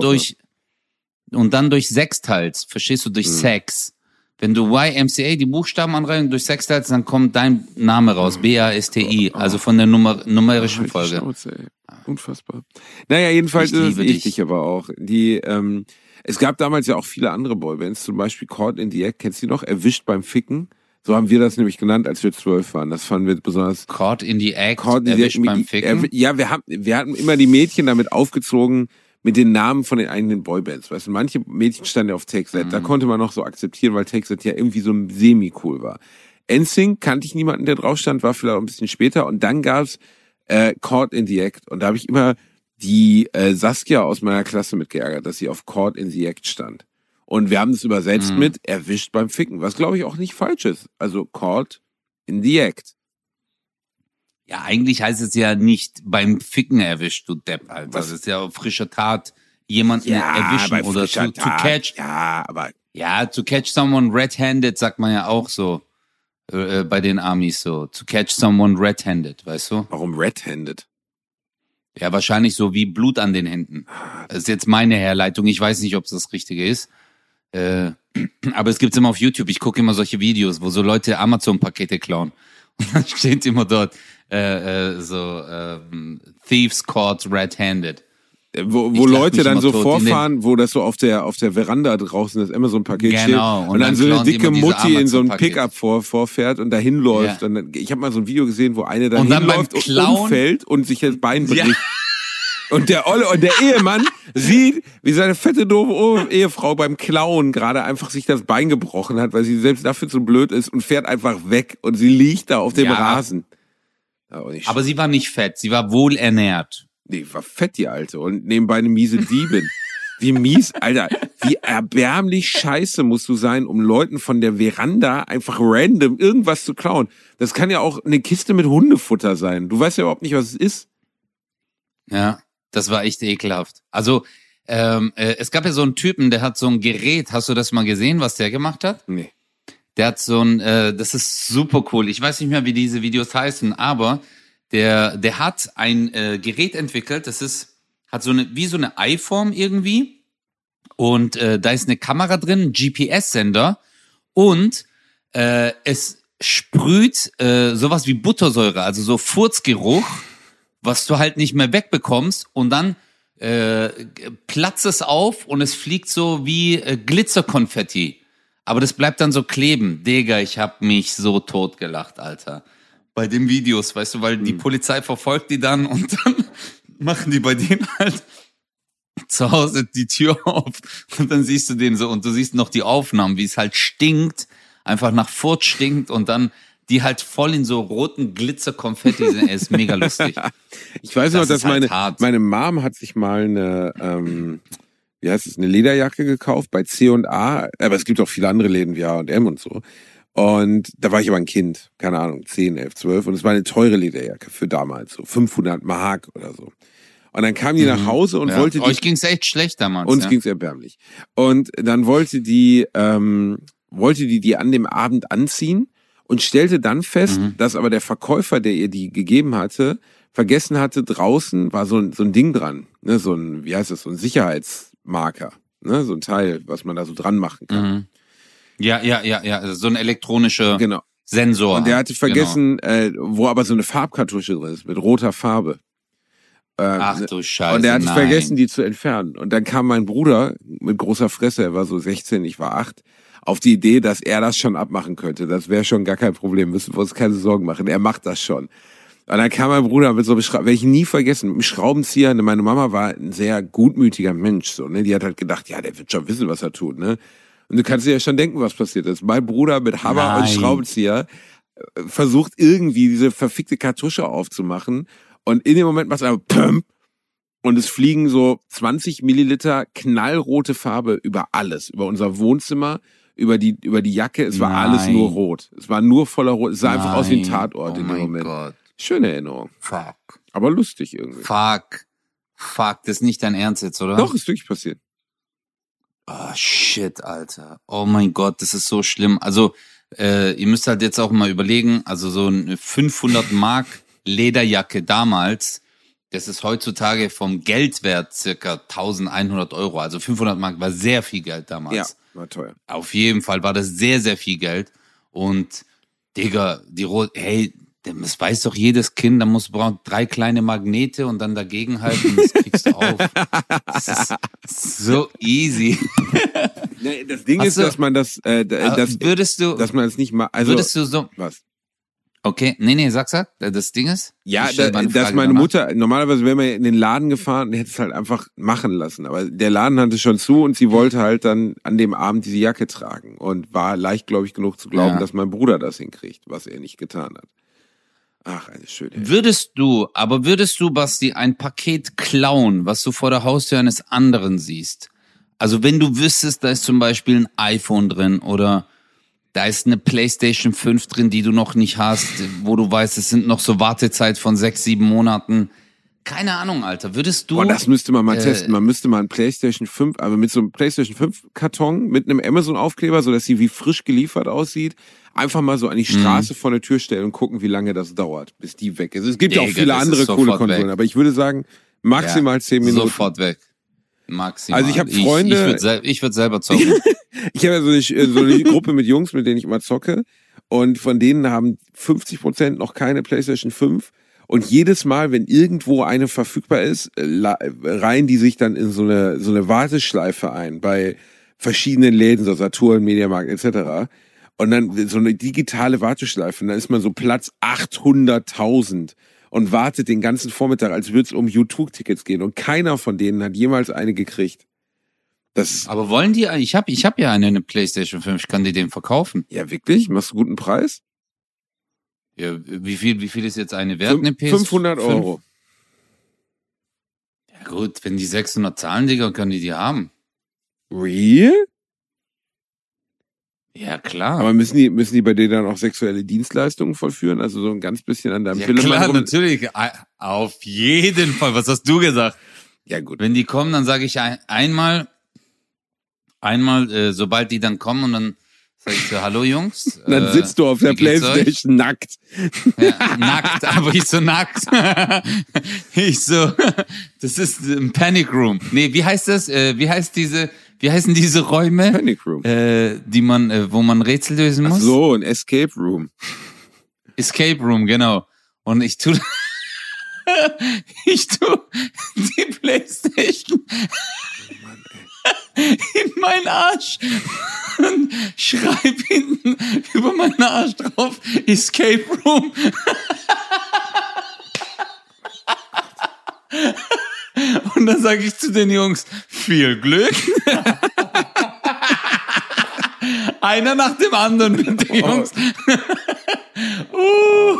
und dann durch Sextiles, verstehst du, durch Sex. Wenn du YMCA die Buchstaben anreichst und durch Sextiles, dann kommt dein Name raus, B-A-S-T-I, also von der numerischen Folge. Schnauze, unfassbar. Naja, jedenfalls ist es wichtig, aber auch die, es gab damals ja auch viele andere Boybands, zum Beispiel Caught in the Act, kennst du die noch? Erwischt beim Ficken. So haben wir das nämlich genannt, als wir 12 waren. Das fanden wir besonders. Caught in the Act, erwischt beim Ficken. Ja, wir hatten immer die Mädchen damit aufgezogen mit den Namen von den eigenen Boybands. Weißt du, manche Mädchen standen ja auf Take That. Da konnte man noch so akzeptieren, weil Take That ja irgendwie so semi-cool war. NSYNC kannte ich niemanden, der drauf stand, war vielleicht auch ein bisschen später. Und dann gab's Caught in the Act. Und da habe ich immer die Saskia aus meiner Klasse mitgeärgert, dass sie auf Caught in the Act stand. Und wir haben es übersetzt mit erwischt beim Ficken, was glaube ich auch nicht falsch ist. Also Caught in the Act. Ja, eigentlich heißt es ja nicht beim Ficken erwischt, du Depp, Alter. Was? Das ist ja frischer Tat, jemanden erwischen oder to catch. Ja, aber to catch someone red-handed sagt man ja auch so bei den Amis so. To catch someone red-handed, weißt du? Warum red-handed? Ja, wahrscheinlich so wie Blut an den Händen. Das ist jetzt meine Herleitung. Ich weiß nicht, ob es das Richtige ist. Aber es gibt's immer auf YouTube. Ich gucke immer solche Videos, wo so Leute Amazon-Pakete klauen. Und dann steht immer dort Thieves caught red-handed. Wo Leute dann so vorfahren, wo das so auf der Veranda draußen das Amazon-Paket steht. Genau. Und dann so eine dicke Mutti in so einem Pickup vorfährt und da hinläuft. Ja. Ich habe mal so ein Video gesehen, wo eine da hinläuft und umfällt und sich das Bein bricht. Ja. Und der Olle und der Ehemann sieht, wie seine fette, doofe Ehefrau beim Klauen gerade einfach sich das Bein gebrochen hat, weil sie selbst dafür zu blöd ist und fährt einfach weg und sie liegt da auf dem Rasen. Aber sie war nicht fett, sie war wohlernährt. Nee, war fett, die Alte. Und nebenbei eine miese Diebin. Wie mies, Alter. Wie erbärmlich scheiße musst du sein, um Leuten von der Veranda einfach random irgendwas zu klauen. Das kann ja auch eine Kiste mit Hundefutter sein. Du weißt ja überhaupt nicht, was es ist. Ja, das war echt ekelhaft. Also, es gab ja so einen Typen, der hat so ein Gerät. Hast du das mal gesehen, was der gemacht hat? Nee. Der hat so ein, das ist super cool. Ich weiß nicht mehr, wie diese Videos heißen, aber der hat ein Gerät entwickelt, das ist, hat so eine, wie so eine Eiform irgendwie. Und da ist eine Kamera drin, ein GPS-Sender. Und es sprüht sowas wie Buttersäure, also so Furzgeruch, was du halt nicht mehr wegbekommst. Und dann platzt es auf und es fliegt so wie Glitzerkonfetti. Aber das bleibt dann so kleben. Digga, ich hab mich so totgelacht, Alter. Bei den Videos, weißt du, weil die Polizei verfolgt die dann und dann machen die bei denen halt zu Hause die Tür auf und dann siehst du den so und du siehst noch die Aufnahmen, wie es halt stinkt, einfach nach Furz stinkt und dann die halt voll in so roten Glitzerkonfetti sind. Ist mega lustig. Ich weiß noch, dass meine Mom hat sich mal eine Lederjacke gekauft bei C&A, aber es gibt auch viele andere Läden wie H&M und so. Und da war ich aber ein Kind, keine Ahnung, 10, 11, 12. Und es war eine teure Lederjacke für damals, so 500 Mark oder so. Und dann kam die nach Hause und wollte die... Euch ging's echt schlecht damals. Uns ging's erbärmlich. Und dann wollte die an dem Abend anziehen und stellte dann fest, dass aber der Verkäufer, der ihr die gegeben hatte, vergessen hatte, draußen war so ein Ding dran. Ne? So ein, wie heißt das, so ein Sicherheitsmarker. Ne? So ein Teil, was man da so dran machen kann. Ja, so ein elektronischer Sensor. Und der hatte vergessen, wo aber so eine Farbkartusche drin ist, mit roter Farbe. Ach du Scheiße, und der hatte vergessen, die zu entfernen. Und dann kam mein Bruder mit großer Fresse, er war so 16, ich war 8, auf die Idee, dass er das schon abmachen könnte. Das wäre schon gar kein Problem, müssen wir uns keine Sorgen machen, er macht das schon. Und dann kam mein Bruder mit so einem Schraubenzieher, werde ich nie vergessen, mit einem Schraubenzieher. Meine Mama war ein sehr gutmütiger Mensch, so, ne? Die hat halt gedacht, ja, der wird schon wissen, was er tut, ne? Und du kannst dir ja schon denken, was passiert ist. Mein Bruder mit Hammer und Schraubenzieher versucht irgendwie diese verfickte Kartusche aufzumachen. Und in dem Moment macht es einfach Pöm. Und es fliegen so 20 Milliliter knallrote Farbe über alles. Über unser Wohnzimmer, über die Jacke. Es war alles nur rot. Es war nur voller Rot. Es sah einfach aus wie ein Tatort in dem Moment. Gott. Schöne Erinnerung. Fuck. Aber lustig irgendwie. Fuck. Das ist nicht dein Ernst jetzt, oder? Doch, ist wirklich passiert. Oh, shit, Alter. Oh mein Gott, das ist so schlimm. Also, ihr müsst halt jetzt auch mal überlegen, also so eine 500 Mark Lederjacke damals, das ist heutzutage vom Geldwert circa 1100 Euro. Also 500 Mark war sehr viel Geld damals. Ja, war teuer. Auf jeden Fall war das sehr, sehr viel Geld. Und Digga, das weiß doch jedes Kind, da braucht 3 kleine Magnete und dann dagegen halten und das kriegst du auf. Das ist so easy. Das Ding ist, dass man das nicht mal... Also, würdest du so... Was? Okay, nee, sag. Das Ding ist... Ja, dass meine Mutter... Normalerweise wäre man in den Laden gefahren und hätte es halt einfach machen lassen. Aber der Laden hatte schon zu und sie wollte halt dann an dem Abend diese Jacke tragen. Und war leichtgläubig genug zu glauben, dass mein Bruder das hinkriegt, was er nicht getan hat. Ach, eine schöne... Würdest du, Basti, ein Paket klauen, was du vor der Haustür eines anderen siehst? Also wenn du wüsstest, da ist zum Beispiel ein iPhone drin oder... Da ist eine Playstation 5 drin, die du noch nicht hast, wo du weißt, es sind noch so Wartezeit von 6-7 Monaten. Keine Ahnung, Alter. Würdest du... Boah, das müsste man mal testen. Man müsste mal ein Playstation 5, aber mit so einem Playstation 5 Karton, mit einem Amazon-Aufkleber, sodass sie wie frisch geliefert aussieht, einfach mal so an die Straße vor der Tür stellen und gucken, wie lange das dauert, bis die weg ist. Es gibt ja auch viele andere coole Konsolen, aber ich würde sagen, maximal 10 Minuten. Sofort weg. Maximal. Also ich habe Freunde... Ich würd selber zocken. Ich habe so eine Gruppe mit Jungs, mit denen ich immer zocke. Und von denen haben 50% noch keine PlayStation 5. Und jedes Mal, wenn irgendwo eine verfügbar ist, reihen die sich dann in so eine Warteschleife ein. Bei verschiedenen Läden, so Saturn, Mediamarkt etc. Und dann so eine digitale Warteschleife. Und dann ist man so Platz 800.000. Und wartet den ganzen Vormittag, als würde es um YouTube-Tickets gehen. Und keiner von denen hat jemals eine gekriegt. Das aber wollen die? Ich hab ja eine Playstation 5, ich kann dir den verkaufen. Ja, wirklich? Machst du guten Preis? Ja, wie viel ist jetzt eine wert, eine PS5? 500 Euro. Ja gut, wenn die 600 zahlen, Digga, können die haben. Real? Ja, klar. Aber müssen die bei dir dann auch sexuelle Dienstleistungen vollführen? Also so ein ganz bisschen an deinem Pillemann klar, rum? Natürlich. Auf jeden Fall. Was hast du gesagt? Ja, gut. Wenn die kommen, dann sage ich einmal, sobald die dann kommen und dann sage ich so, hallo Jungs. Dann sitzt du auf der Playstation nackt. Ja, nackt, aber ich so nackt. Ich so, das ist ein Panic Room. Nee, wie heißt das? Wie heißen diese Räume? Panic Room. Wo man Rätsel lösen muss? Ach so, ein Escape Room. Escape Room, genau. Und ich tue die Playstation in meinen Arsch und schreibe hinten über meinen Arsch drauf Escape Room. Und dann sage ich zu den Jungs, viel Glück. Einer nach dem anderen mit den Jungs. Oh.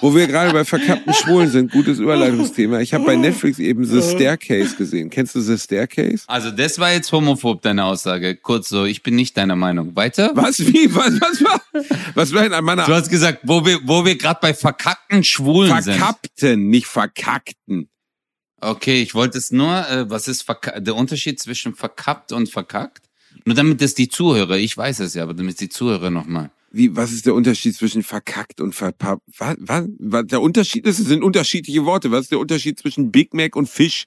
Wo wir gerade bei verkappten Schwulen sind, gutes Überleitungsthema. Ich habe bei Netflix eben The Staircase gesehen. Kennst du The Staircase? Also das war jetzt homophob, deine Aussage. Kurz so, ich bin nicht deiner Meinung. Weiter? Was? Wie? Was war denn an meiner... Du hast gesagt, wo wir gerade bei verkackten Schwulen sind. Verkappten, nicht verkackten. Okay, ich wollte es nur... was ist der Unterschied zwischen verkappt und verkackt? Nur damit das die Zuhörer... Ich weiß es ja, aber damit die Zuhörer nochmal... Was ist der Unterschied zwischen verkackt und verpappt? Was der Unterschied ist? Es sind unterschiedliche Worte. Was ist der Unterschied zwischen Big Mac und Fisch?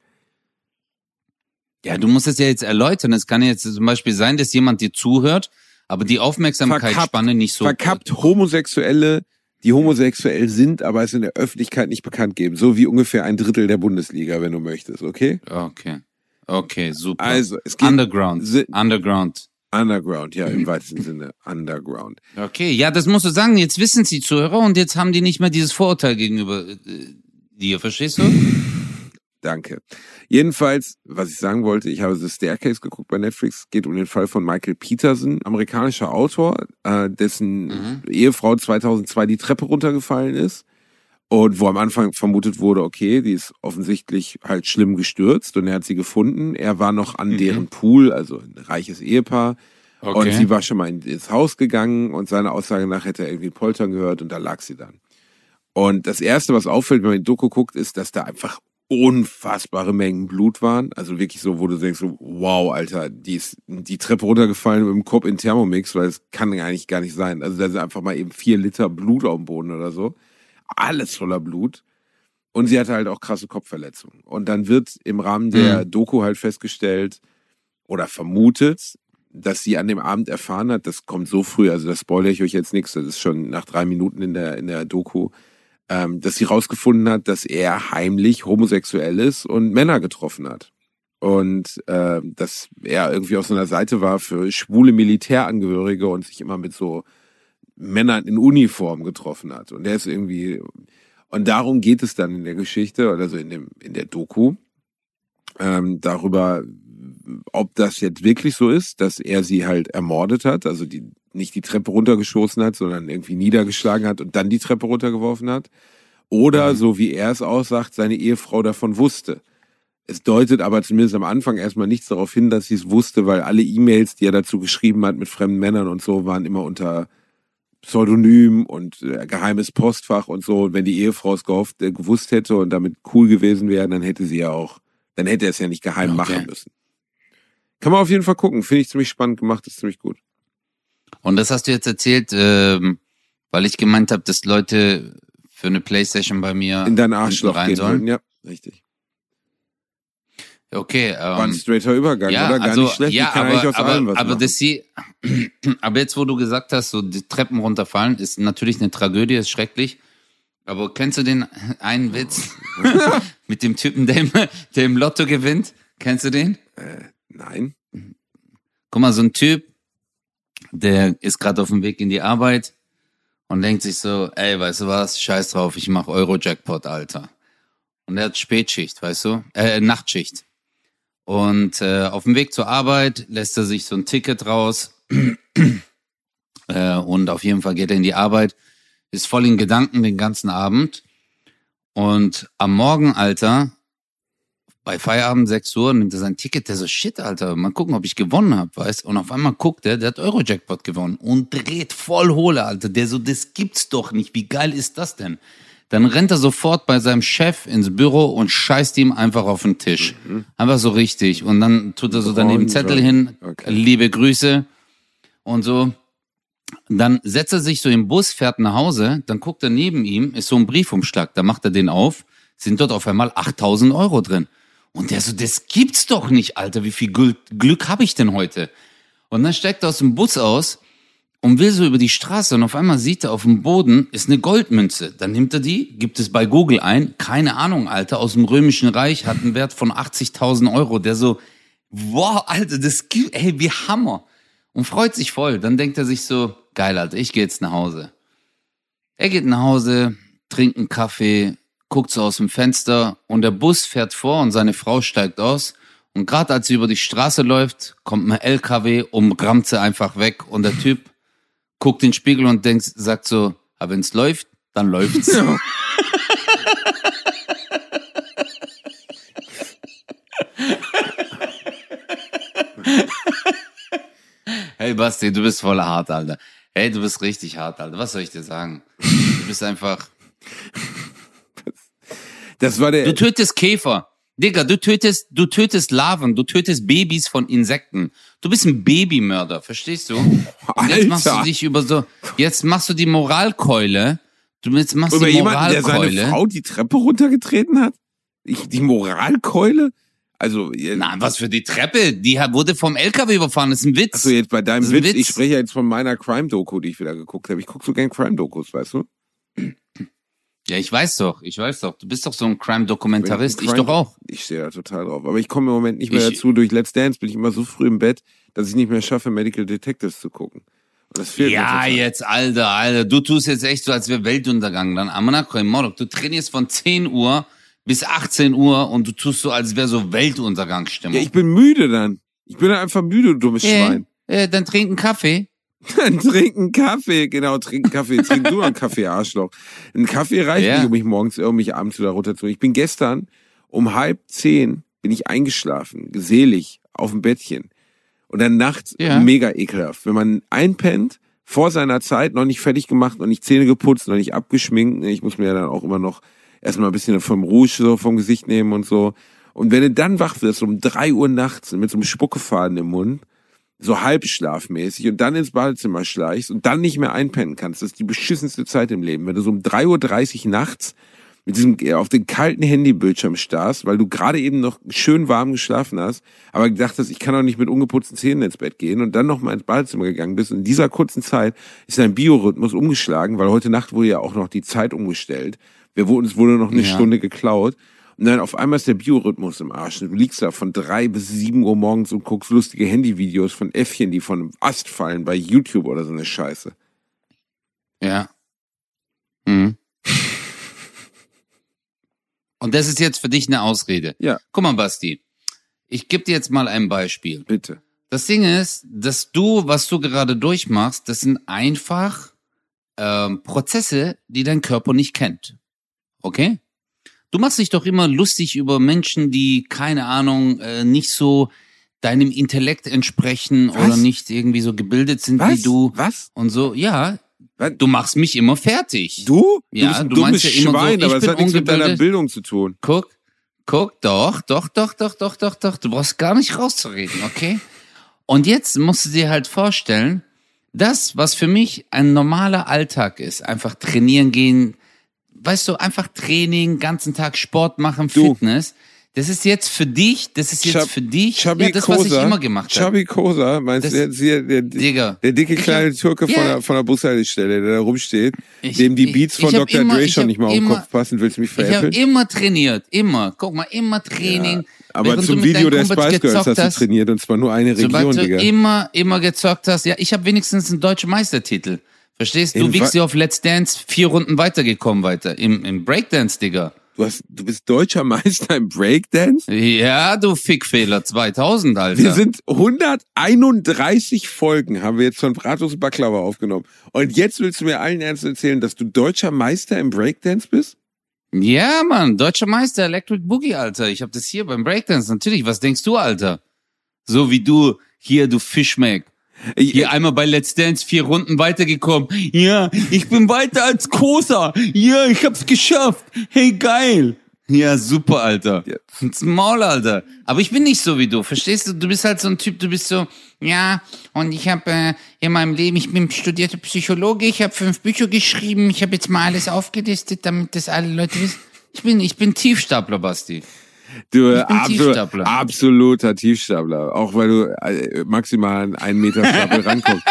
Ja, du musst es ja jetzt erläutern. Es kann jetzt zum Beispiel sein, dass jemand dir zuhört, aber die Aufmerksamkeitsspanne nicht so... Verkappt Homosexuelle, die homosexuell sind, aber es in der Öffentlichkeit nicht bekannt geben. So wie ungefähr ein Drittel der Bundesliga, wenn du möchtest, okay? Okay, super. Also, es geht Underground, ja, im weitesten Sinne. Underground. Okay, ja, das musst du sagen. Jetzt wissen es die Zuhörer und jetzt haben die nicht mehr dieses Vorurteil gegenüber dir, verstehst du? Danke. Jedenfalls, was ich sagen wollte, ich habe The Staircase geguckt bei Netflix. Es geht um den Fall von Michael Peterson, amerikanischer Autor, dessen Ehefrau 2002 die Treppe runtergefallen ist. Und wo am Anfang vermutet wurde, okay, die ist offensichtlich halt schlimm gestürzt und er hat sie gefunden. Er war noch an deren Pool, also ein reiches Ehepaar. Okay. Und sie war schon mal ins Haus gegangen und seiner Aussage nach hätte er irgendwie Poltern gehört und da lag sie dann. Und das Erste, was auffällt, wenn man in die Doku guckt, ist, dass da einfach unfassbare Mengen Blut waren. Also wirklich so, wo du denkst, so, wow, Alter, die ist die Treppe runtergefallen mit dem Kopf in Thermomix, weil das kann eigentlich gar nicht sein. Also da sind einfach mal eben 4 Liter Blut auf dem Boden oder so. Alles voller Blut. Und sie hatte halt auch krasse Kopfverletzungen. Und dann wird im Rahmen der Doku halt festgestellt oder vermutet, dass sie an dem Abend erfahren hat, das kommt so früh, also das spoilere ich euch jetzt nichts, das ist schon nach 3 Minuten in der Doku, dass sie rausgefunden hat, dass er heimlich homosexuell ist und Männer getroffen hat. Und dass er irgendwie auf so einer Seite war für schwule Militärangehörige und sich immer mit so Männern in Uniform getroffen hat. Und der ist irgendwie... Und darum geht es dann in der Geschichte, oder so in der Doku, darüber, ob das jetzt wirklich so ist, dass er sie halt ermordet hat, also die nicht die Treppe runtergeschossen hat, sondern irgendwie niedergeschlagen hat und dann die Treppe runtergeworfen hat. Oder, so wie er es aussagt, seine Ehefrau davon wusste. Es deutet aber zumindest am Anfang erstmal nichts darauf hin, dass sie es wusste, weil alle E-Mails, die er dazu geschrieben hat mit fremden Männern und so, waren immer unter Pseudonym und geheimes Postfach und so. Und wenn die Ehefrau es gewusst hätte und damit cool gewesen wäre, dann hätte sie ja auch, dann hätte er es ja nicht geheim machen müssen. Kann man auf jeden Fall gucken. Finde ich ziemlich spannend gemacht, ist ziemlich gut. Und das hast du jetzt erzählt, weil ich gemeint habe, dass Leute für eine Playstation bei mir in deinen Arschloch rein sollen. Ja, richtig. Okay. War ein straighter Übergang, ja, oder? Gar also, nicht schlecht. Ja, aber jetzt, wo du gesagt hast, so die Treppen runterfallen, ist natürlich eine Tragödie, ist schrecklich. Aber kennst du den einen Witz mit dem Typen, der im Lotto gewinnt? Kennst du den? Nein. Guck mal, so ein Typ, der ist gerade auf dem Weg in die Arbeit und denkt sich so, ey, weißt du was, scheiß drauf, ich mach Euro-Jackpot, Alter. Und er hat Spätschicht, weißt du, Nachtschicht. Und auf dem Weg zur Arbeit lässt er sich so ein Ticket raus und auf jeden Fall geht er in die Arbeit, ist voll in Gedanken den ganzen Abend und am Morgen, Alter, bei Feierabend 6 Uhr nimmt er sein Ticket, der so, shit, Alter, mal gucken, ob ich gewonnen habe, weißt du. Und auf einmal guckt er, der hat Euro-Jackpot gewonnen und dreht voll hohle, Alter, der so, das gibt's doch nicht, wie geil ist das denn? Dann rennt er sofort bei seinem Chef ins Büro und scheißt ihm einfach auf den Tisch. Einfach so richtig. Und dann tut er so daneben Zettel hin, liebe Grüße und so. Dann setzt er sich so im Bus, fährt nach Hause, dann guckt er neben ihm, ist so ein Briefumschlag, da macht er den auf, sind dort auf einmal 8.000 Euro drin. Und der so, das gibt's doch nicht, Alter, wie viel Glück habe ich denn heute? Und dann steigt er aus dem Bus aus und will so über die Straße und auf einmal sieht er auf dem Boden, ist eine Goldmünze. Dann nimmt er die, gibt es bei Google ein, keine Ahnung, Alter, aus dem Römischen Reich, hat einen Wert von 80.000 Euro. Der so, wow, Alter, das gibt, ey, wie Hammer. Und freut sich voll. Dann denkt er sich so, geil, Alter, ich gehe jetzt nach Hause. Er geht nach Hause, trinkt einen Kaffee, guckt so aus dem Fenster und der Bus fährt vor und seine Frau steigt aus. Und gerade als sie über die Straße läuft, kommt ein LKW, umrammt sie einfach weg und der Typ guckt in den Spiegel und denkt, sagt so, aber wenn's läuft, dann läuft's. Ja. Hey Basti, du bist voll hart, Alter. Hey, du bist richtig hart, Alter. Was soll ich dir sagen? Du bist einfach... Das war der... Du tötest Käfer. Digga, du tötest Larven, du tötest Babys von Insekten. Du bist ein Babymörder, verstehst du? Alter. Jetzt machst du dich über so, jetzt machst du die Moralkeule. Über jemanden, der seine Frau die Treppe runtergetreten hat? Die Moralkeule? Also, nein, was für die Treppe? Die wurde vom LKW überfahren, das ist ein Witz. Achso, jetzt bei deinem Witz. Ich spreche jetzt von meiner Crime-Doku, die ich wieder geguckt habe. Ich gucke so gern Crime-Dokus, weißt du? Ja, ich weiß doch. Du bist doch so ein Crime-Dokumentarist, ich doch auch. Ich stehe da total drauf. Aber ich komme im Moment nicht mehr dazu. Durch Let's Dance bin ich immer so früh im Bett, dass ich nicht mehr schaffe, Medical Detectives zu gucken. Und das fehlt mir total. Jetzt, Alter. Du tust jetzt echt so, als wäre Weltuntergang. Dann Amanako im Morok. Du trainierst von 10 Uhr bis 18 Uhr und du tust so, als wäre so Weltuntergangsstimmung. Ja, ich bin müde dann. Ich bin dann einfach müde, du dummes Schwein. Dann trink einen Kaffee. Dann trink einen Kaffee, genau, trink du einen Kaffee, Arschloch. Ein Kaffee reicht nicht, um mich morgens, um mich abends wieder runterzuholen. Ich bin gestern um 9:30 bin ich eingeschlafen, selig, auf dem Bettchen. Und dann nachts mega ekelhaft. Wenn man einpennt, vor seiner Zeit, noch nicht fertig gemacht, noch nicht Zähne geputzt, noch nicht abgeschminkt, ich muss mir ja dann auch immer noch erstmal ein bisschen vom Rouge so vom Gesicht nehmen und so. Und wenn du dann wach wirst, um 3 Uhr nachts mit so einem Spuckefaden im Mund, so halbschlafmäßig und dann ins Badezimmer schleichst und dann nicht mehr einpennen kannst, das ist die beschissenste Zeit im Leben. Wenn du so um 3.30 Uhr nachts mit diesem auf den kalten Handybildschirm starrst, weil du gerade eben noch schön warm geschlafen hast, aber gedacht hast, ich kann doch nicht mit ungeputzten Zähnen ins Bett gehen und dann nochmal ins Badezimmer gegangen bist. Und in dieser kurzen Zeit ist dein Biorhythmus umgeschlagen, weil heute Nacht wurde ja auch noch die Zeit umgestellt. Uns wurde noch eine Stunde geklaut. Und dann auf einmal ist der Biorhythmus im Arsch. Du liegst da von 3 bis 7 Uhr morgens und guckst lustige Handyvideos von Äffchen, die von einem Ast fallen bei YouTube oder so eine Scheiße. Ja. Mhm. Und das ist jetzt für dich eine Ausrede. Ja. Guck mal, Basti, ich gebe dir jetzt mal ein Beispiel. Bitte. Das Ding ist, dass du, was du gerade durchmachst, das sind einfach Prozesse, die dein Körper nicht kennt. Okay? Du machst dich doch immer lustig über Menschen, die, keine Ahnung, nicht so deinem Intellekt entsprechen oder nicht irgendwie so gebildet sind wie du. Was? Und so, ja. Was? Du machst mich immer fertig. Du? Ja, du meinst ja immer Schwein, so, aber es hat nichts mit deiner Bildung zu tun. Guck, doch. Du brauchst gar nicht rauszureden, okay? Und jetzt musst du dir halt vorstellen, das, was für mich ein normaler Alltag ist, einfach trainieren gehen, weißt du, einfach Training, ganzen Tag Sport machen, Fitness. Das ist jetzt für dich, ja, das, was ich immer gemacht habe. Chubby Kosa, meinst du, der dicke kleine Türke von der Bushaltestelle, der da rumsteht, dem die Beats von Dr. Dre schon nicht mal auf den Kopf passen, willst du mich veräppeln? Ich habe immer trainiert, immer. Guck mal, immer Training. Ja, aber zum Video der Spice Girls hast du trainiert und zwar nur eine Region, Digga. Immer gezockt hast. Ja, ich habe wenigstens einen deutschen Meistertitel. Verstehst du? Du wiegst dir auf Let's Dance 4 Runden weiter im Breakdance, Digga. Du bist deutscher Meister im Breakdance? Ja, du Fickfehler 2000, Alter. Wir sind 131 Folgen, haben wir jetzt von Bratwurst und Baklava aufgenommen. Und jetzt willst du mir allen Ernst erzählen, dass du deutscher Meister im Breakdance bist? Ja, Mann, deutscher Meister, Electric Boogie, Alter. Ich hab das hier beim Breakdance, natürlich. Was denkst du, Alter? So wie du hier, du Fischmeck. Hier einmal bei Let's Dance 4 Runden weitergekommen. Ja, ich bin weiter als Kosa. Ja, ich hab's geschafft. Hey, geil. Ja, super, Alter. Ins Maul, Alter. Aber ich bin nicht so wie du, verstehst du? Du bist halt so ein Typ, du bist so, ja, und ich habe in meinem Leben, ich bin studierte Psychologe, ich habe 5 Bücher geschrieben, ich habe jetzt mal alles aufgelistet, damit das alle Leute wissen. Ich bin Tiefstapler, Basti. Du absoluter Tiefstapler, auch weil du maximal an 1 Meter Stapel rankommst.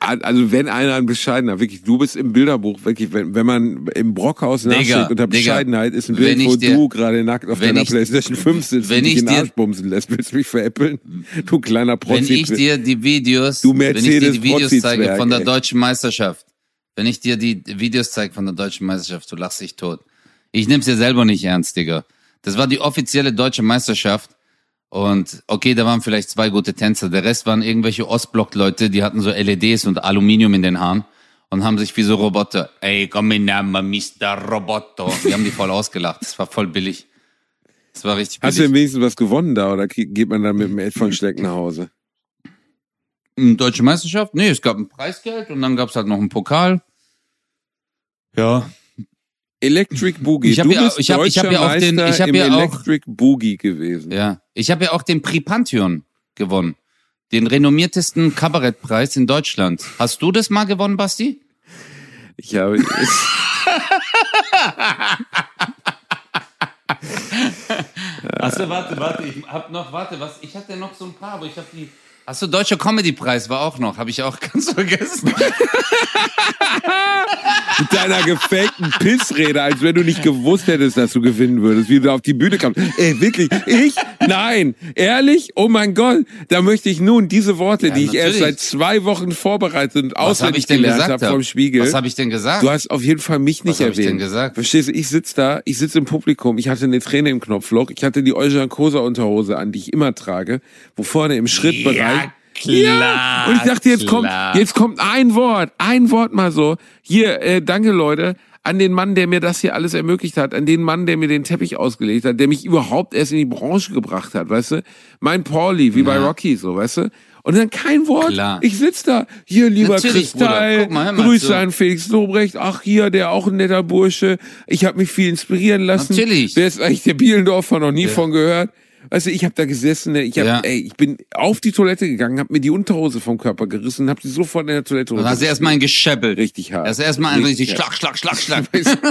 Also wenn einer ein Bescheidener, wirklich, du bist im Bilderbuch, wirklich, wenn man im Brockhaus nachschickt unter Bescheidenheit, ist ein Bild, wo du gerade nackt auf deiner Playstation 5 sitzt und dich in den Arsch bumsen lässt. Willst du mich veräppeln? Du kleiner Prozzi. Wenn ich dir die Videos zeige von der Deutschen Meisterschaft, du lachst dich tot. Ich nehm's ja selber nicht ernst, Digga. Das war die offizielle deutsche Meisterschaft. Und okay, da waren vielleicht 2 gute Tänzer. Der Rest waren irgendwelche Ostblock-Leute, die hatten so LEDs und Aluminium in den Haaren und haben sich wie so Roboter. Ey, komm in, Mr. Roboto. Die haben die voll ausgelacht. Das war voll billig. Das war richtig billig. Hast du denn wenigstens was gewonnen da oder geht man dann mit dem Elfenschleck nach Hause? Deutsche Meisterschaft? Nee, es gab ein Preisgeld und dann gab's halt noch einen Pokal. Ja. Electric Boogie. Electric Boogie gewesen. Ja, ich habe ja auch den Prix Pantheon gewonnen, den renommiertesten Kabarettpreis in Deutschland. Hast du das mal gewonnen, Basti? Ich habe Achso, warte, ich hatte noch so ein paar, aber ich habe die. Achso, Deutscher Comedy-Preis war auch noch. Habe ich auch ganz vergessen. Mit deiner gefakten Pissrede, als wenn du nicht gewusst hättest, dass du gewinnen würdest, wie du auf die Bühne kamst. Ey, wirklich? Ich? Nein. Ehrlich? Oh mein Gott. Da möchte ich nun diese Worte, ja, die ich erst seit 2 Wochen vorbereitet und auswendig gelernt habe vom Spiegel. Was habe ich denn gesagt? Du hast auf jeden Fall mich nicht erwähnt. Was habe ich denn gesagt? Verstehst du, ich sitze im Publikum, ich hatte eine Träne im Knopfloch, ich hatte die Özcan Kosa Unterhose an, die ich immer trage, wo vorne im Schrittbereich... Ja. Klar, ja. Und ich dachte, jetzt kommt ein Wort mal so. Hier, danke Leute, an den Mann, der mir das hier alles ermöglicht hat, an den Mann, der mir den Teppich ausgelegt hat, der mich überhaupt erst in die Branche gebracht hat, weißt du? Mein Pauli, wie bei Rocky, so, weißt du? Und dann kein Wort. Klar. Ich sitz da. Hier, lieber natürlich, Kristall, mal, Grüße so. An Felix Lobrecht. Ach, hier, der auch ein netter Bursche. Ich habe mich viel inspirieren lassen. Natürlich. Wer ist eigentlich der Bielendorfer? Noch nie von gehört. Weißt du, ich habe da gesessen, ich bin auf die Toilette gegangen, habe mir die Unterhose vom Körper gerissen und habe sie sofort in der Toilette runter. Dann hast du erstmal einen gescheppelt. Richtig hart. Das ist erstmal ein richtig Schlag.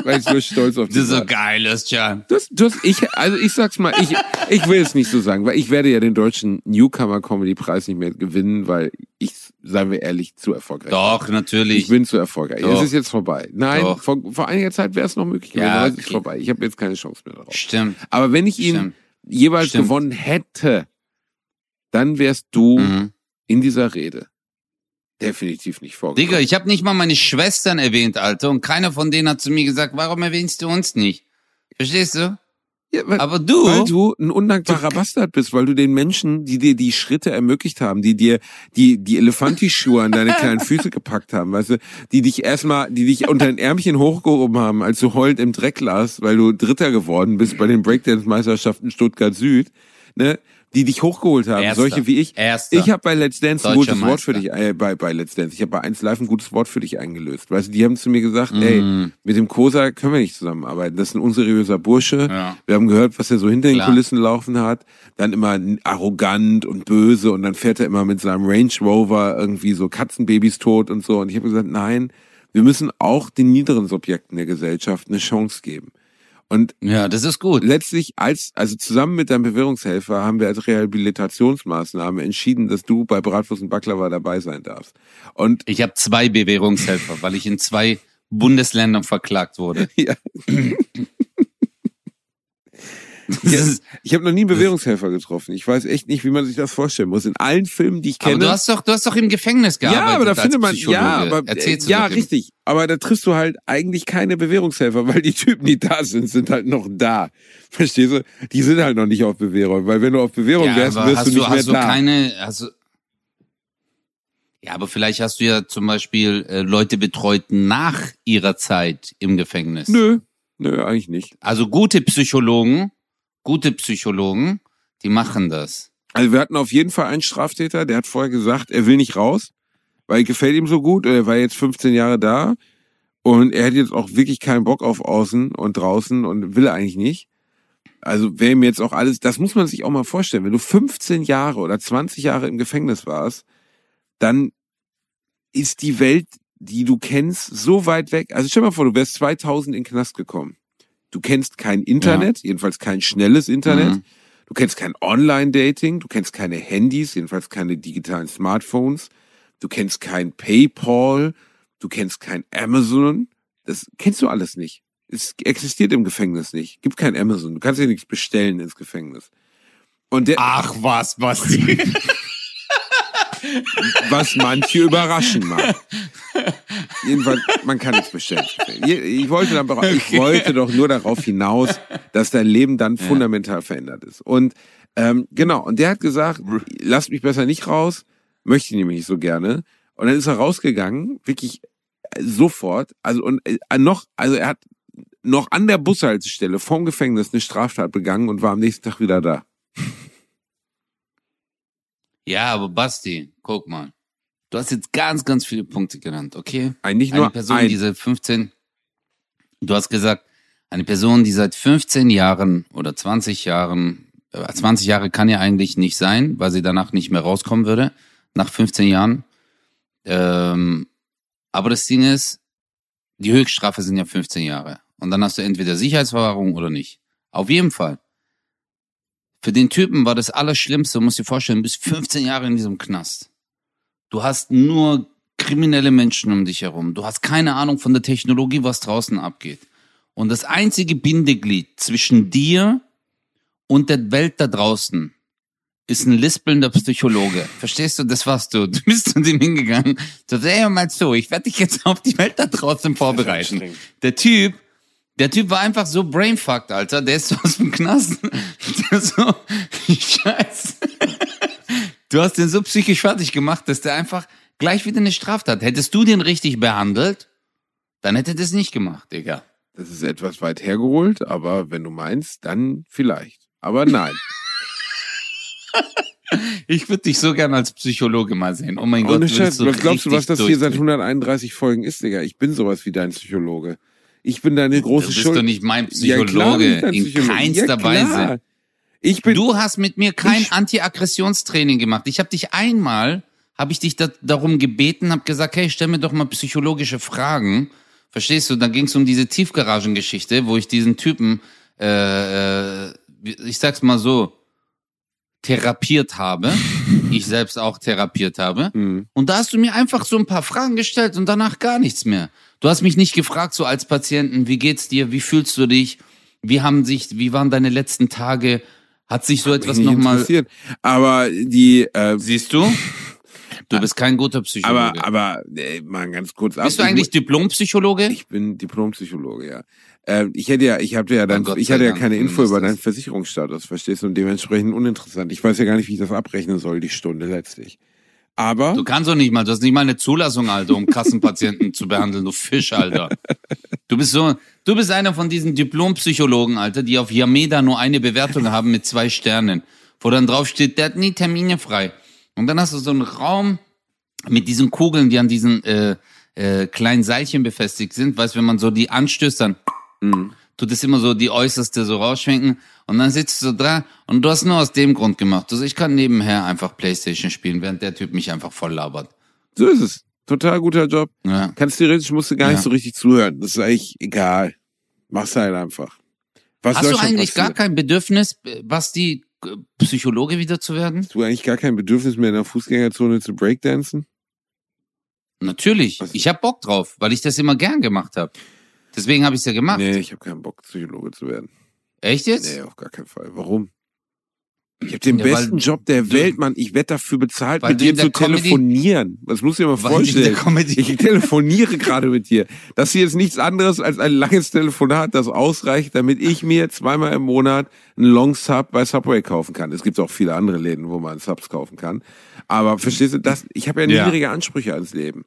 Weil ich so stolz auf dich war. Das ist so geil, Özcan. Ich sag's mal, ich will es nicht so sagen, weil ich werde ja den deutschen Newcomer-Comedy-Preis nicht mehr gewinnen, weil ich, seien wir ehrlich, zu erfolgreich. Doch, natürlich. Ich bin zu erfolgreich. Doch. Es ist jetzt vorbei. Nein, vor einiger Zeit wäre es noch möglich gewesen, aber es ist vorbei. Ich habe jetzt keine Chance mehr darauf. Stimmt. Aber wenn ich ihn jeweils gewonnen hätte, dann wärst du in dieser Rede definitiv nicht vorgekommen. Digga, ich habe nicht mal meine Schwestern erwähnt, Alter, und keiner von denen hat zu mir gesagt, warum erwähnst du uns nicht? Verstehst du? Ja, weil du ein undankbarer Bastard bist, weil du den Menschen, die dir die Schritte ermöglicht haben, die dir die Elefantischuhe an deine kleinen Füße gepackt haben, weißt du, die dich unter den Ärmchen hochgehoben haben, als du heulend im Dreck lagst, weil du Dritter geworden bist bei den Breakdance-Meisterschaften Stuttgart Süd, ne? Die dich hochgeholt haben, solche wie ich. Ich habe bei Let's Dance ein gutes Wort für dich, ich habe bei 1 Live ein gutes Wort für dich eingelöst. Weißt du, die haben zu mir gesagt, ey, mit dem Kosa können wir nicht zusammenarbeiten. Das ist ein unseriöser Bursche. Ja. Wir haben gehört, was er so hinter den Kulissen laufen hat. Dann immer arrogant und böse und dann fährt er immer mit seinem Range Rover irgendwie so Katzenbabys tot und so. Und ich habe gesagt, nein, wir müssen auch den niederen Subjekten der Gesellschaft eine Chance geben. Und ja, das ist gut. Letztlich zusammen mit deinem Bewährungshelfer haben wir als Rehabilitationsmaßnahme entschieden, dass du bei Bratwurst und Baklava dabei sein darfst. Und ich habe 2 Bewährungshelfer, weil ich in 2 Bundesländern verklagt wurde. Ja. Ich habe noch nie einen Bewährungshelfer getroffen. Ich weiß echt nicht, wie man sich das vorstellen muss. In allen Filmen, die ich kenne. Aber du hast doch im Gefängnis gearbeitet. Ja, aber da findet man, richtig. Aber da triffst du halt eigentlich keine Bewährungshelfer, weil die Typen, die da sind, sind halt noch da. Verstehst du? Die sind halt noch nicht auf Bewährung, weil wenn du auf Bewährung wärst, wirst du nicht mehr da. Ja, aber vielleicht hast du ja zum Beispiel Leute betreut nach ihrer Zeit im Gefängnis. Nö, eigentlich nicht. Also gute Psychologen, die machen das. Also wir hatten auf jeden Fall einen Straftäter, der hat vorher gesagt, er will nicht raus, weil gefällt ihm so gut. Er war jetzt 15 Jahre da und er hat jetzt auch wirklich keinen Bock auf außen und draußen und will eigentlich nicht. Also wäre ihm jetzt auch alles, das muss man sich auch mal vorstellen, wenn du 15 Jahre oder 20 Jahre im Gefängnis warst, dann ist die Welt, die du kennst, so weit weg. Also stell dir mal vor, du wärst 2000 in den Knast gekommen. Du kennst kein Internet, jedenfalls kein schnelles Internet. Mhm. Du kennst kein Online-Dating, du kennst keine Handys, jedenfalls keine digitalen Smartphones. Du kennst kein PayPal, du kennst kein Amazon. Das kennst du alles nicht. Es existiert im Gefängnis nicht. Gibt kein Amazon. Du kannst dir nichts bestellen ins Gefängnis. Und ach was, Basti. Was manche überraschen mag. Jedenfalls, man kann nichts bestellen. Ich wollte doch nur darauf hinaus, dass dein Leben dann fundamental verändert ist. Und und der hat gesagt, lasst mich besser nicht raus, möchte ich nämlich nicht so gerne. Und dann ist er rausgegangen, wirklich sofort. Er hat noch an der Bushaltestelle vorm Gefängnis eine Straftat begangen und war am nächsten Tag wieder da. Ja, aber Basti, guck mal. Du hast jetzt ganz, ganz viele Punkte genannt, okay? Eigentlich nur eine Person, die seit 15... Du hast gesagt, eine Person, die seit 15 Jahren oder 20 Jahren... 20 Jahre kann ja eigentlich nicht sein, weil sie danach nicht mehr rauskommen würde, nach 15 Jahren. Aber das Ding ist, die Höchststrafe sind ja 15 Jahre. Und dann hast du entweder Sicherheitsverwahrung oder nicht. Auf jeden Fall. Für den Typen war das Allerschlimmste, musst dir vorstellen, bis 15 Jahre in diesem Knast. Du hast nur kriminelle Menschen um dich herum. Du hast keine Ahnung von der Technologie, was draußen abgeht. Und das einzige Bindeglied zwischen dir und der Welt da draußen ist ein lispelnder Psychologe. Verstehst du? Das warst du. Du bist zu dem hingegangen. Du sagst, hey, mal so, ich werde dich jetzt auf die Welt da draußen vorbereiten. Der Typ war einfach so brainfucked, Alter. Der ist so aus dem Knast. Der so, Scheiße. Du hast den so psychisch fertig gemacht, dass der einfach gleich wieder eine Straftat. Hättest du den richtig behandelt, dann hätte der es nicht gemacht, Digga. Das ist etwas weit hergeholt, aber wenn du meinst, dann vielleicht. Aber nein. Ich würde dich so gern als Psychologe mal sehen. Oh mein Gott, was glaubst du, was das hier seit 131 Folgen ist, Digga? Ich bin sowas wie dein Psychologe. Ich bin deine große Schuld. Du bist doch nicht mein Psychologe, ja, in keinster Weise. Du hast mit mir kein Anti-Aggressionstraining gemacht. Ich habe dich einmal, darum gebeten, habe gesagt, hey, stell mir doch mal psychologische Fragen. Verstehst du? Dann ging es um diese Tiefgaragengeschichte, wo ich diesen Typen, ich sag's mal so, therapiert habe. Ich selbst auch therapiert habe. Mhm. Und da hast du mir einfach so ein paar Fragen gestellt und danach gar nichts mehr. Du hast mich nicht gefragt, so als Patienten, wie geht's dir, wie fühlst du dich, wie waren deine letzten Tage, hat sich so etwas nochmal... Aber die... Siehst du? Du bist kein guter Psychologe. Aber mal ganz kurz ab. Bist du eigentlich Diplompsychologe? Ich bin Diplompsychologe, ja. Ich hatte ja keine Info über deinen Versicherungsstatus, verstehst du? Und dementsprechend uninteressant. Ich weiß ja gar nicht, wie ich das abrechnen soll, die Stunde letztlich. Aber du kannst doch nicht mal, du hast nicht mal eine Zulassung, Alter, um Kassenpatienten zu behandeln, du Fisch, Alter. Du bist einer von diesen Diplompsychologen, Alter, die auf Yameda nur eine Bewertung haben mit 2 Sternen, wo dann drauf steht, der hat nie Termine frei. Und dann hast du so einen Raum mit diesen Kugeln, die an diesen kleinen Seilchen befestigt sind. Weißt, wenn man so die anstößt, dann tut es immer so die äußerste so rausschwenken. Und dann sitzt du da und du hast nur aus dem Grund gemacht. Also ich kann nebenher einfach Playstation spielen, während der Typ mich einfach voll labert. So ist es. Total guter Job. Ja. Kannst theoretisch, musst du gar nicht so richtig zuhören. Das ist eigentlich egal. Mach's halt einfach. Hast du eigentlich gar kein Bedürfnis, Basti, Psychologe wieder zu werden? Hast du eigentlich gar kein Bedürfnis mehr, in der Fußgängerzone zu breakdancen? Natürlich. Was? Ich habe Bock drauf, weil ich das immer gern gemacht habe. Deswegen habe ich es ja gemacht. Nee, ich habe keinen Bock, Psychologe zu werden. Echt jetzt? Nee, auf gar keinen Fall. Warum? Ich habe den besten Job der Welt, Mann. Ich werde dafür bezahlt, mit dir zu telefonieren. Das musst du dir mal vorstellen. Ich telefoniere gerade mit dir. Das hier ist nichts anderes als ein langes Telefonat, das ausreicht, damit ich mir 2-mal im Monat einen Long Sub bei Subway kaufen kann. Es gibt auch viele andere Läden, wo man Subs kaufen kann. Aber verstehst du, ich habe ja niedrige Ansprüche ans Leben.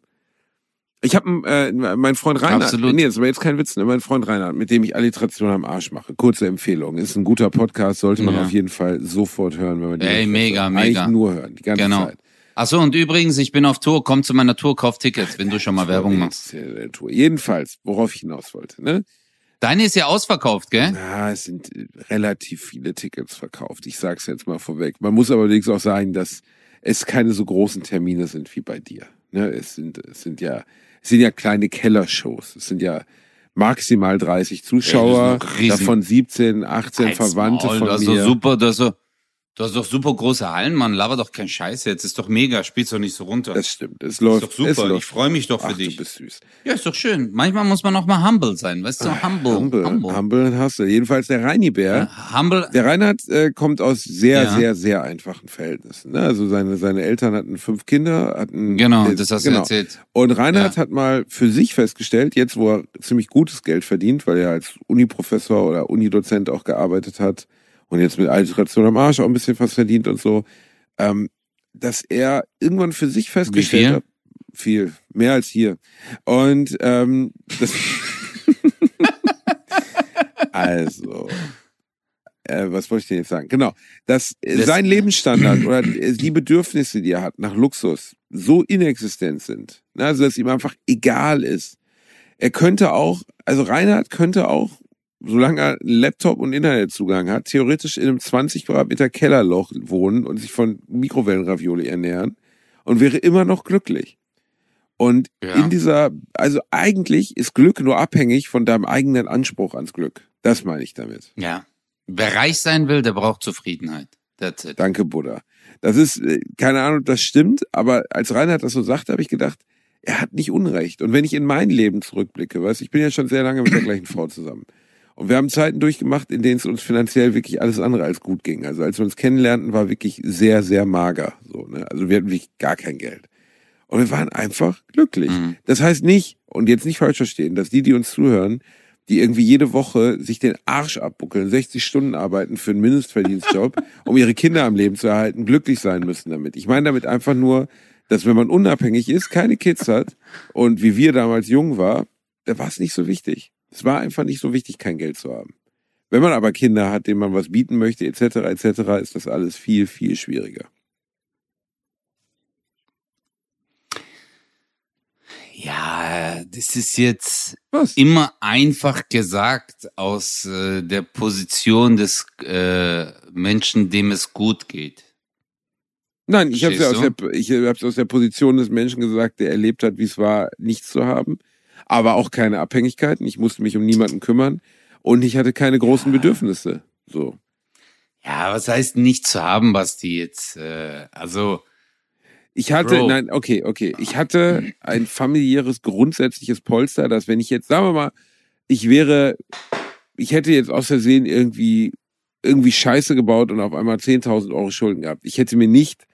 Ich habe meinen Freund Reinhardt, absolut. Nee, das war jetzt kein Witz, ne? Mein Freund Reinhardt, mit dem ich Alliteration am Arsch mache. Kurze Empfehlung, ist ein guter Podcast, sollte man auf jeden Fall sofort hören, wenn man den mega. Nur hören, die ganze Zeit. Achso, und übrigens, ich bin auf Tour, komm zu meiner Tour, kauf Tickets, wenn du schon mal Werbung machst. Tour. Jedenfalls, worauf ich hinaus wollte, ne? Deine ist ja ausverkauft, gell? Na, es sind relativ viele Tickets verkauft, ich sag's jetzt mal vorweg. Man muss aber allerdings auch sagen, dass es keine so großen Termine sind wie bei dir, ne? Es sind ja kleine Kellershows. Es sind ja maximal 30 Zuschauer, davon 17, 18 Verwandte von mir. Du hast doch super große Hallen, Mann. Laber doch keinen Scheiß jetzt. Ist doch mega. Spielst doch nicht so runter. Das stimmt. Es läuft. Ist doch super. Ich freue mich doch für dich. Du bist süß. Ja, ist doch schön. Manchmal muss man auch mal humble sein. Weißt du, humble hast du. Jedenfalls der Reini-Bär. Humble. Der Reinhard kommt aus sehr, sehr, sehr einfachen Verhältnissen. Ne? Also seine Eltern hatten 5 Kinder. Das hast du erzählt. Und Reinhard hat mal für sich festgestellt, jetzt wo er ziemlich gutes Geld verdient, weil er als Uniprofessor oder Unidozent auch gearbeitet hat, und jetzt mit Alliteration am Arsch auch ein bisschen was verdient und so, dass er irgendwann für sich festgestellt hat, viel, mehr als hier. Und was wollte ich denn jetzt sagen? Genau, dass sein Lebensstandard oder die Bedürfnisse, die er hat nach Luxus, so inexistent sind, also dass ihm einfach egal ist. Reinhard könnte auch, solange er einen Laptop und Internetzugang hat, theoretisch in einem 20 Quadratmeter Kellerloch wohnen und sich von Mikrowellenravioli ernähren und wäre immer noch glücklich. Und eigentlich ist Glück nur abhängig von deinem eigenen Anspruch ans Glück. Das meine ich damit. Ja. Wer reich sein will, der braucht Zufriedenheit. That's it. Danke, Buddha. Das ist, keine Ahnung, das stimmt, aber als Reinhard das so sagte, habe ich gedacht, er hat nicht Unrecht. Und wenn ich in mein Leben zurückblicke, ich bin ja schon sehr lange mit der gleichen Frau zusammen. Und wir haben Zeiten durchgemacht, in denen es uns finanziell wirklich alles andere als gut ging. Also als wir uns kennenlernten, war wirklich sehr, sehr mager. So, ne? Also wir hatten wirklich gar kein Geld. Und wir waren einfach glücklich. Mhm. Das heißt nicht, und jetzt nicht falsch verstehen, dass die uns zuhören, die irgendwie jede Woche sich den Arsch abbuckeln, 60 Stunden arbeiten für einen Mindestverdienstjob, um ihre Kinder am Leben zu erhalten, glücklich sein müssen damit. Ich meine damit einfach nur, dass wenn man unabhängig ist, keine Kids hat und wie wir damals jung waren, da war es nicht so wichtig. Es war einfach nicht so wichtig, kein Geld zu haben. Wenn man aber Kinder hat, denen man was bieten möchte, etc., etc., ist das alles viel, viel schwieriger. das ist jetzt immer einfach gesagt aus der Position des Menschen, dem es gut geht. Nein, ich habe es aus der Position des Menschen gesagt, der erlebt hat, wie es war, nichts zu haben, aber auch keine Abhängigkeiten. Ich musste mich um niemanden kümmern und ich hatte keine großen Bedürfnisse. So. Ja, was heißt nicht zu haben, Basti, jetzt? Also ich hatte, Bro. Nein, okay. Ich hatte ein familiäres, grundsätzliches Polster, dass wenn ich jetzt, sagen wir mal, ich hätte jetzt aus Versehen irgendwie Scheiße gebaut und auf einmal 10.000 Euro Schulden gehabt. Ich hätte mir nicht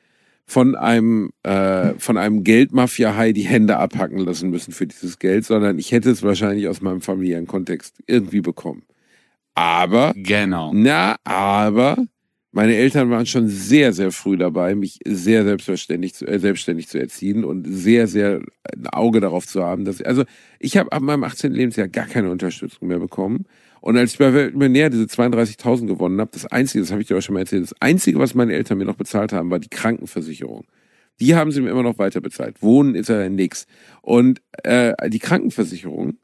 von einem Geldmafia-Hai die Hände abhacken lassen müssen für dieses Geld, sondern ich hätte es wahrscheinlich aus meinem familiären Kontext irgendwie bekommen. Aber, genau. aber meine Eltern waren schon sehr, sehr früh dabei, mich sehr selbstständig zu erziehen und sehr, sehr ein Auge darauf zu haben, also ich habe ab meinem 18. Lebensjahr gar keine Unterstützung mehr bekommen. Und als ich bei Weltmeiner diese 32.000 gewonnen habe, das habe ich dir auch schon mal erzählt, das Einzige, was meine Eltern mir noch bezahlt haben, war die Krankenversicherung. Die haben sie mir immer noch weiter bezahlt. Wohnen ist ja nix. Und die Krankenversicherung,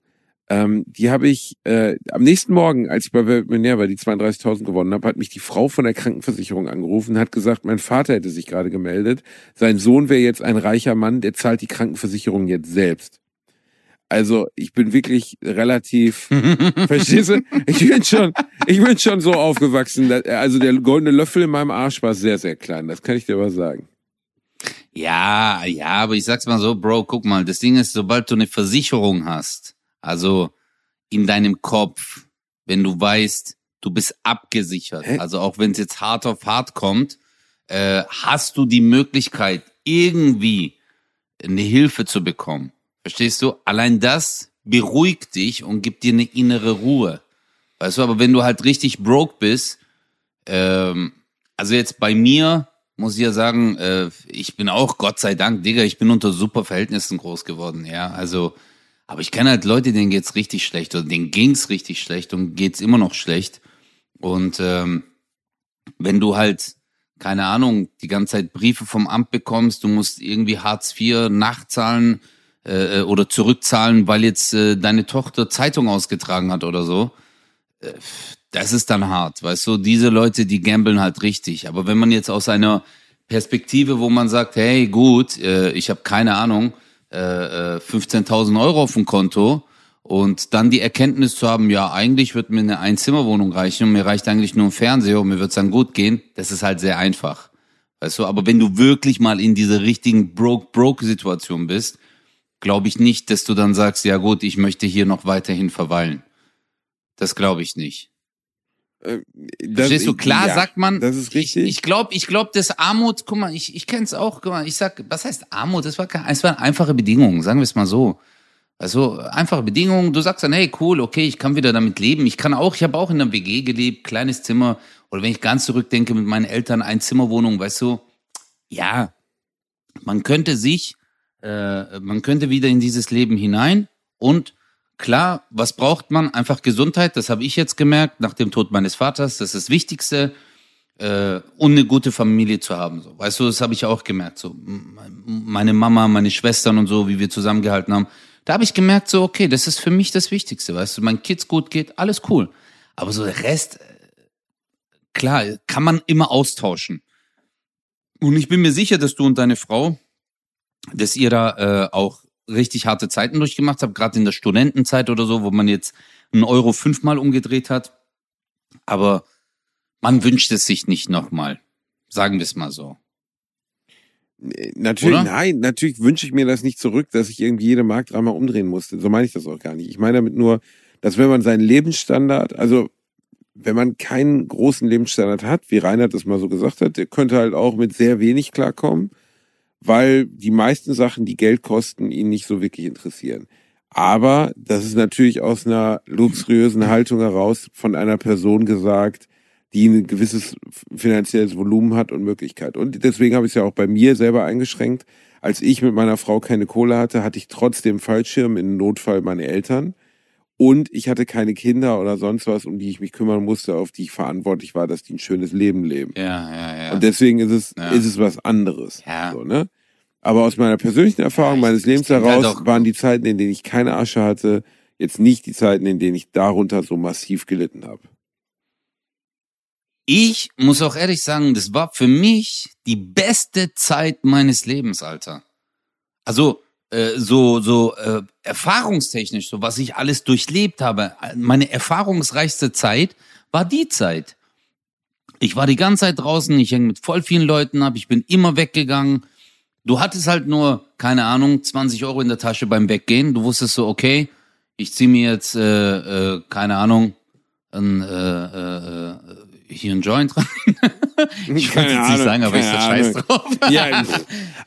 die habe ich am nächsten Morgen, als ich bei Weltmeiner war, die 32.000 gewonnen habe, hat mich die Frau von der Krankenversicherung angerufen und hat gesagt, mein Vater hätte sich gerade gemeldet, sein Sohn wäre jetzt ein reicher Mann, der zahlt die Krankenversicherung jetzt selbst. Also, ich bin wirklich relativ, verstehst du? Ich bin schon so aufgewachsen. Also, der goldene Löffel in meinem Arsch war sehr, sehr klein. Das kann ich dir aber sagen. Ja, aber ich sag's mal so, Bro, guck mal, das Ding ist, sobald du eine Versicherung hast, also in deinem Kopf, wenn du weißt, du bist abgesichert, also auch wenn es jetzt hart auf hart kommt, hast du die Möglichkeit, irgendwie eine Hilfe zu bekommen. Verstehst du? Allein das beruhigt dich und gibt dir eine innere Ruhe. Weißt du, aber wenn du halt richtig broke bist, also jetzt bei mir, muss ich ja sagen, ich bin auch, Gott sei Dank, Digga, ich bin unter super Verhältnissen groß geworden, ja, also, aber ich kenne halt Leute, denen geht's richtig schlecht oder denen ging's richtig schlecht und geht's immer noch schlecht und wenn du halt, keine Ahnung, die ganze Zeit Briefe vom Amt bekommst, du musst irgendwie Hartz IV nachzahlen, oder zurückzahlen, weil jetzt deine Tochter Zeitung ausgetragen hat oder so. Das ist dann hart, weißt du? Diese Leute, die gambeln halt richtig. Aber wenn man jetzt aus einer Perspektive, wo man sagt, hey gut, ich habe keine Ahnung, 15.000 Euro auf dem Konto und dann die Erkenntnis zu haben, ja eigentlich wird mir eine Einzimmerwohnung reichen und mir reicht eigentlich nur ein Fernseher und mir wird's dann gut gehen, das ist halt sehr einfach, weißt du? Aber wenn du wirklich mal in dieser richtigen Broke-Situation bist, glaube ich nicht, dass du dann sagst, ja gut, ich möchte hier noch weiterhin verweilen. Das glaube ich nicht. Verstehst du? Klar, ja, sagt man, das ist richtig. Ich glaube, dass Armut, guck mal, ich kenne es auch, guck mal, ich sag, was heißt Armut? Es waren einfache Bedingungen, sagen wir es mal so. Also einfache Bedingungen, du sagst dann, hey cool, okay, ich kann wieder damit leben. Ich habe auch in einer WG gelebt, kleines Zimmer. Oder wenn ich ganz zurückdenke mit meinen Eltern, Einzimmerwohnung, weißt du, ja, man könnte wieder in dieses Leben hinein und klar, was braucht man? Einfach Gesundheit, das habe ich jetzt gemerkt, nach dem Tod meines Vaters, das ist das Wichtigste und eine gute Familie zu haben. So. Weißt du, das habe ich auch gemerkt, so meine Mama, meine Schwestern und so, wie wir zusammengehalten haben, da habe ich gemerkt, so okay, das ist für mich das Wichtigste, weißt du, meinen Kids gut geht, alles cool, aber so der Rest, klar, kann man immer austauschen und ich bin mir sicher, dass du und deine Frau, dass ihr da auch richtig harte Zeiten durchgemacht habt, gerade in der Studentenzeit oder so, wo man jetzt einen Euro 5-mal umgedreht hat. Aber man wünscht es sich nicht nochmal. Sagen wir es mal so. Natürlich, oder? Nein, natürlich wünsche ich mir das nicht zurück, dass ich irgendwie jede Mark 3-mal umdrehen musste. So meine ich das auch gar nicht. Ich meine damit nur, dass wenn man seinen Lebensstandard, also wenn man keinen großen Lebensstandard hat, wie Reinhardt das mal so gesagt hat, der könnte halt auch mit sehr wenig klarkommen, weil die meisten Sachen, die Geld kosten, ihn nicht so wirklich interessieren. Aber das ist natürlich aus einer luxuriösen Haltung heraus von einer Person gesagt, die ein gewisses finanzielles Volumen hat und Möglichkeit. Und deswegen habe ich es ja auch bei mir selber eingeschränkt. Als ich mit meiner Frau keine Kohle hatte, hatte ich trotzdem Fallschirm, in Notfall meine Eltern. Und ich hatte keine Kinder oder sonst was, um die ich mich kümmern musste, auf die ich verantwortlich war, dass die ein schönes Leben leben. Ja. Und deswegen ist es was anderes. Ja. So, ne? Aber aus meiner persönlichen Erfahrung meines Lebens heraus waren die Zeiten, in denen ich keine Asche hatte, jetzt nicht die Zeiten, in denen ich darunter so massiv gelitten habe. Ich muss auch ehrlich sagen, das war für mich die beste Zeit meines Lebens, Alter. Also erfahrungstechnisch, so was ich alles durchlebt habe. Meine erfahrungsreichste Zeit war die Zeit. Ich war die ganze Zeit draußen, ich hänge mit voll vielen Leuten ab, ich bin immer weggegangen. Du hattest halt nur, keine Ahnung, 20 Euro in der Tasche beim Weggehen. Du wusstest so, okay, ich ziehe mir jetzt, keine Ahnung, hier ein Joint rein. Ich wollte jetzt nicht sagen, aber ich sag scheiß drauf. Ja,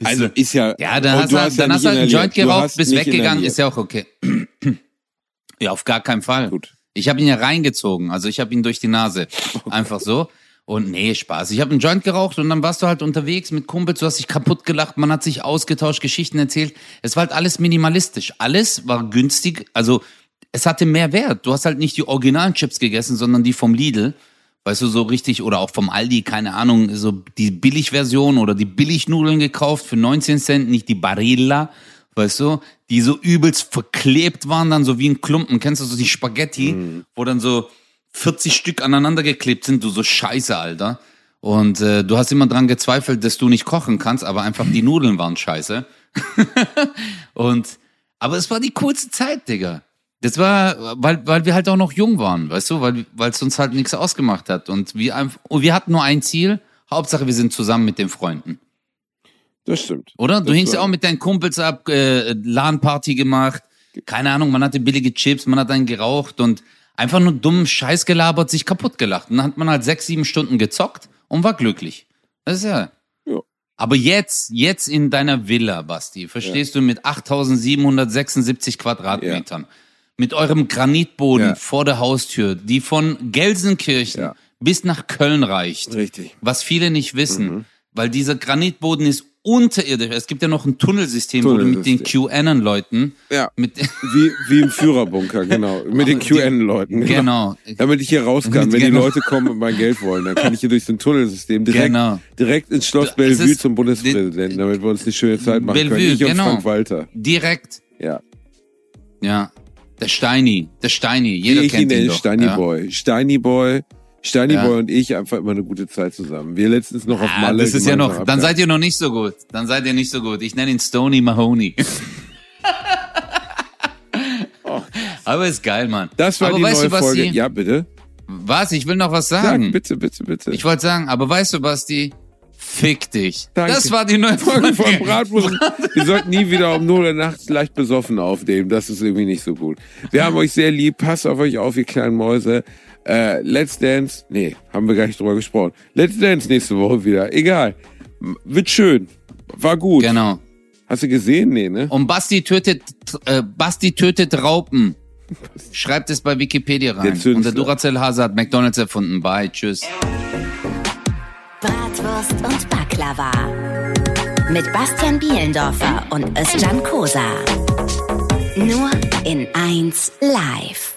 also ist ja... Ja, dann hast du halt einen Joint geraucht, bist weggegangen, ist ja auch okay. Ja, auf gar keinen Fall. Gut. Ich habe ihn ja reingezogen, also ich habe ihn durch die Nase. Einfach so. Und nee, Spaß. Ich habe einen Joint geraucht und dann warst du halt unterwegs mit Kumpels, du hast dich kaputt gelacht, man hat sich ausgetauscht, Geschichten erzählt. Es war halt alles minimalistisch. Alles war günstig, also es hatte mehr Wert. Du hast halt nicht die originalen Chips gegessen, sondern die vom Lidl, weißt du, so richtig, oder auch vom Aldi, keine Ahnung, so die Billigversion oder die Billignudeln gekauft für 19 Cent, nicht die Barilla, weißt du, die so übelst verklebt waren dann so wie ein Klumpen. Kennst du so die Spaghetti, wo dann so 40 Stück aneinander geklebt sind, du so scheiße, Alter. Und du hast immer dran gezweifelt, dass du nicht kochen kannst, aber einfach die Nudeln waren scheiße. Aber es war die coolste Zeit, Digga. Das war, weil wir halt auch noch jung waren, weißt du, weil es uns halt nichts ausgemacht hat. Und wir hatten nur ein Ziel, Hauptsache wir sind zusammen mit den Freunden. Das stimmt. Oder? Du hingst ja auch mit deinen Kumpels ab, LAN-Party gemacht, keine Ahnung, man hatte billige Chips, man hat einen geraucht und einfach nur dummen Scheiß gelabert, sich kaputt gelacht. Und dann hat man halt 6-7 Stunden gezockt und war glücklich. Das ist ja. Aber jetzt in deiner Villa, Basti, verstehst du, mit 8.776 Quadratmetern, mit eurem Granitboden vor der Haustür, die von Gelsenkirchen bis nach Köln reicht. Richtig. Was viele nicht wissen, weil dieser Granitboden ist unterirdisch. Es gibt ja noch ein Tunnelsystem. Wo du mit den QAnon-Leuten... Ja, wie im Führerbunker, genau. Mit den QAnon-Leuten. Genau. Damit ich hier raus kann. Wenn die Leute kommen und mein Geld wollen, dann kann ich hier durch so ein Tunnelsystem direkt ins Schloss Bellevue zum Bundespräsidenten, damit wir uns eine schöne Zeit machen können. Ich und Frank Walter. Direkt. Ja. Der Steini. Jeder kennt ihn doch. Steini Boy und ich einfach immer eine gute Zeit zusammen. Wir letztens noch auf Malle. Das ist ja noch. Dann seid ihr noch nicht so gut. Ich nenne ihn Stoney Mahoney. Aber ist geil, Mann. Das war aber die neue Folge. Ja, bitte. Was? Ich will noch was sagen. Sag, bitte. Ich wollte sagen, aber weißt du, Basti, fick dich. Danke. Das war die neue Folge von Bratwurst. Wir sollten nie wieder um 0 Uhr nachts leicht besoffen aufnehmen. Das ist irgendwie nicht so gut. Wir haben euch sehr lieb. Passt auf euch auf, ihr kleinen Mäuse. Let's Dance. Nee, haben wir gar nicht drüber gesprochen. Let's Dance nächste Woche wieder. Egal. Wird schön. War gut. Genau. Hast du gesehen? Nee, ne? Und Basti tötet Raupen. Schreibt es bei Wikipedia rein. Und der Duracell-Hase hat McDonald's erfunden. Bye, tschüss. Bratwurst und Baklava. Mit Bastian Bielendorfer und Özcan Kosa. Nur in 1 Live.